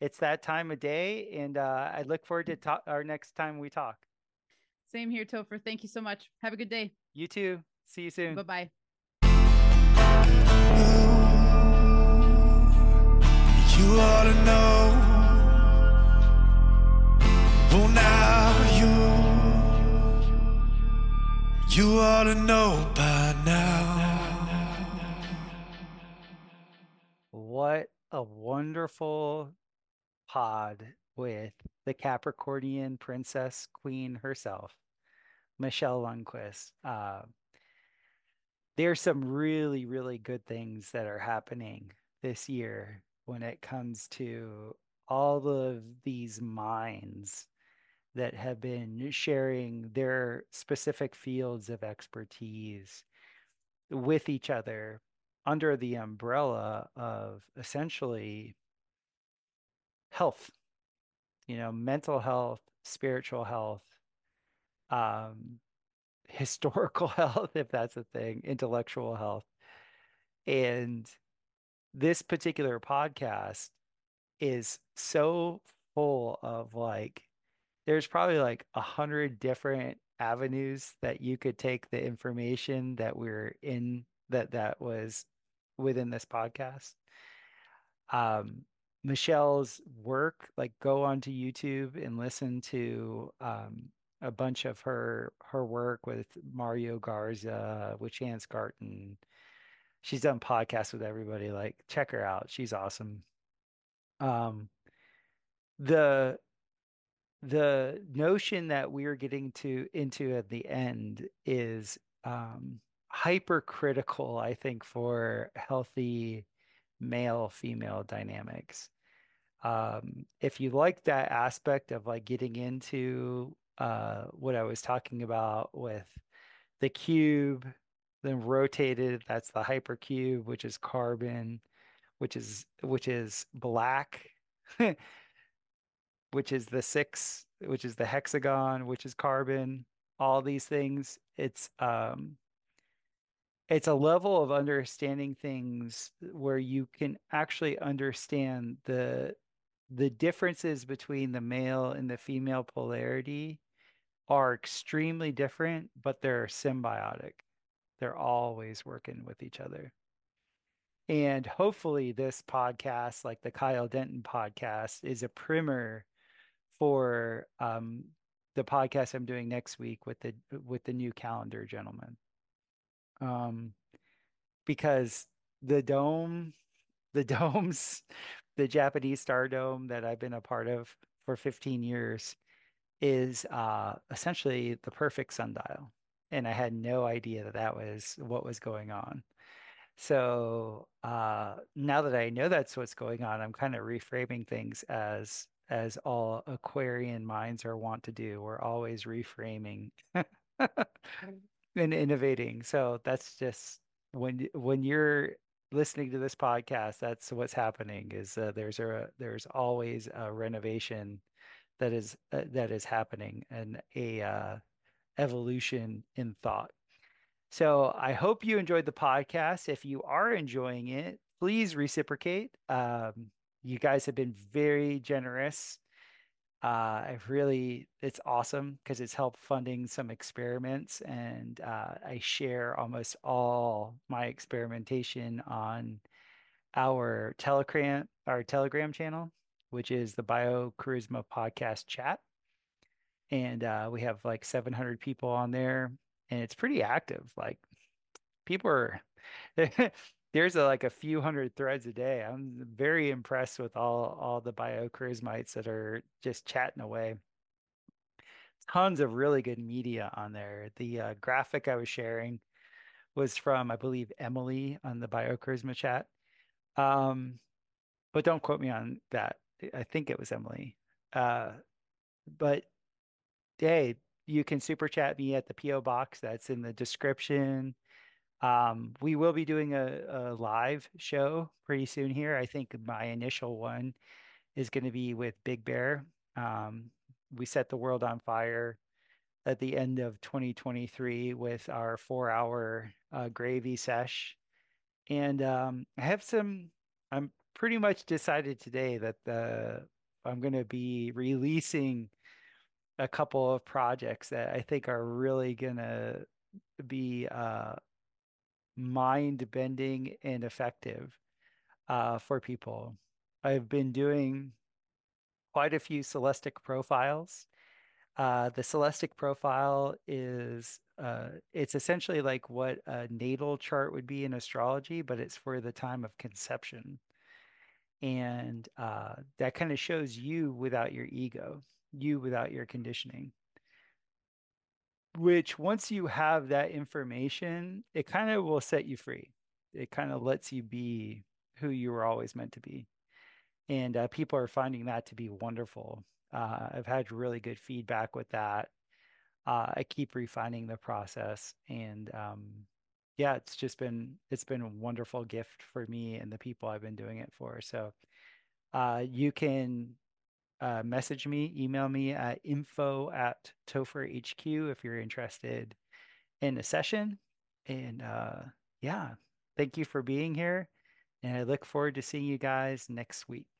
it's that time of day. And uh, I look forward to ta- our next time we talk. Same here, Topher. Thank you so much. Have a good day. You too. See you soon. Bye-bye. You ought to know. Well, now you You ought to know by now. What a wonderful pod with the Capricornian princess queen herself, Michelle Lundquist. Uh, there's some really, really good things that are happening this year when it comes to all of these minds that have been sharing their specific fields of expertise with each other under the umbrella of essentially health, you know, mental health, spiritual health, um, historical health, if that's a thing, intellectual health. And this particular podcast is so full of like, there's probably like a hundred different avenues that you could take the information that we're in, that that was within this podcast. Um, Michelle's work, like go onto YouTube and listen to um, a bunch of her, her work with Mario Garza, with Chance Garten. She's done podcasts with everybody. Like, check her out. She's awesome. Um, the the notion that we're getting to into at the end is um, hypercritical, I think, for healthy male-female dynamics. Um, if you like that aspect of like getting into uh, what I was talking about with the cube, then rotated, that's the hypercube, which is carbon, which is which is black, which is the six, which is the hexagon, which is carbon, all these things. It's um, it's a level of understanding things where you can actually understand the the differences between the male and the female polarity are extremely different, but they're symbiotic. They're always working with each other. And hopefully this podcast, like the Kyle Denton podcast, is a primer for um, the podcast I'm doing next week with the with the new calendar, gentlemen. Um, because the dome, the domes, the Japanese star dome that I've been a part of for fifteen years is uh, essentially the perfect sundial. And I had no idea that that was what was going on. So uh, now that I know that's what's going on, I'm kind of reframing things as as all Aquarian minds are wont to do. We're always reframing and innovating. So that's just when when you're listening to this podcast, that's what's happening. Is uh, there's a there's always a renovation that is uh, that is happening, and a uh, evolution in thought. So I hope you enjoyed the podcast. If you are enjoying it, please reciprocate. Um, you guys have been very generous. Uh, I've really, it's awesome because it's helped funding some experiments, and uh, I share almost all my experimentation on our Telegram, our Telegram channel, which is the Biocharisma Podcast Chat. And uh, we have like seven hundred people on there, and it's pretty active. Like people are, there's a, like a few hundred threads a day. I'm very impressed with all, all the biocharismites that are just chatting away. Tons of really good media on there. The uh, graphic I was sharing was from, I believe, Emily on the Biocharisma chat. Um, but don't quote me on that. I think it was Emily. Uh, but hey, you can super chat me at the P O box that's in the description. Um, we will be doing a, a live show pretty soon here. I think my initial one is going to be with Big Bear. Um, we set the world on fire at the end of twenty twenty-three with our four hour uh, gravy sesh. And um, I have some, I'm pretty much decided today that the, I'm going to be releasing a couple of projects that I think are really gonna be uh, mind bending and effective uh, for people. I've been doing quite a few Celestic profiles. Uh, the Celestic profile is, uh, it's essentially like what a natal chart would be in astrology, but it's for the time of conception. And uh, that kind of shows you without your ego. You without your conditioning, which once you have that information, it kind of will set you free. It kind of lets you be who you were always meant to be. And uh, people are finding that to be wonderful. Uh, I've had really good feedback with that. Uh, I keep refining the process, and um, yeah, it's just been, it's been a wonderful gift for me and the people I've been doing it for. So uh, you can, Uh, message me, email me at info at topherhq if you're interested in a session. And uh, yeah, thank you for being here. And I look forward to seeing you guys next week.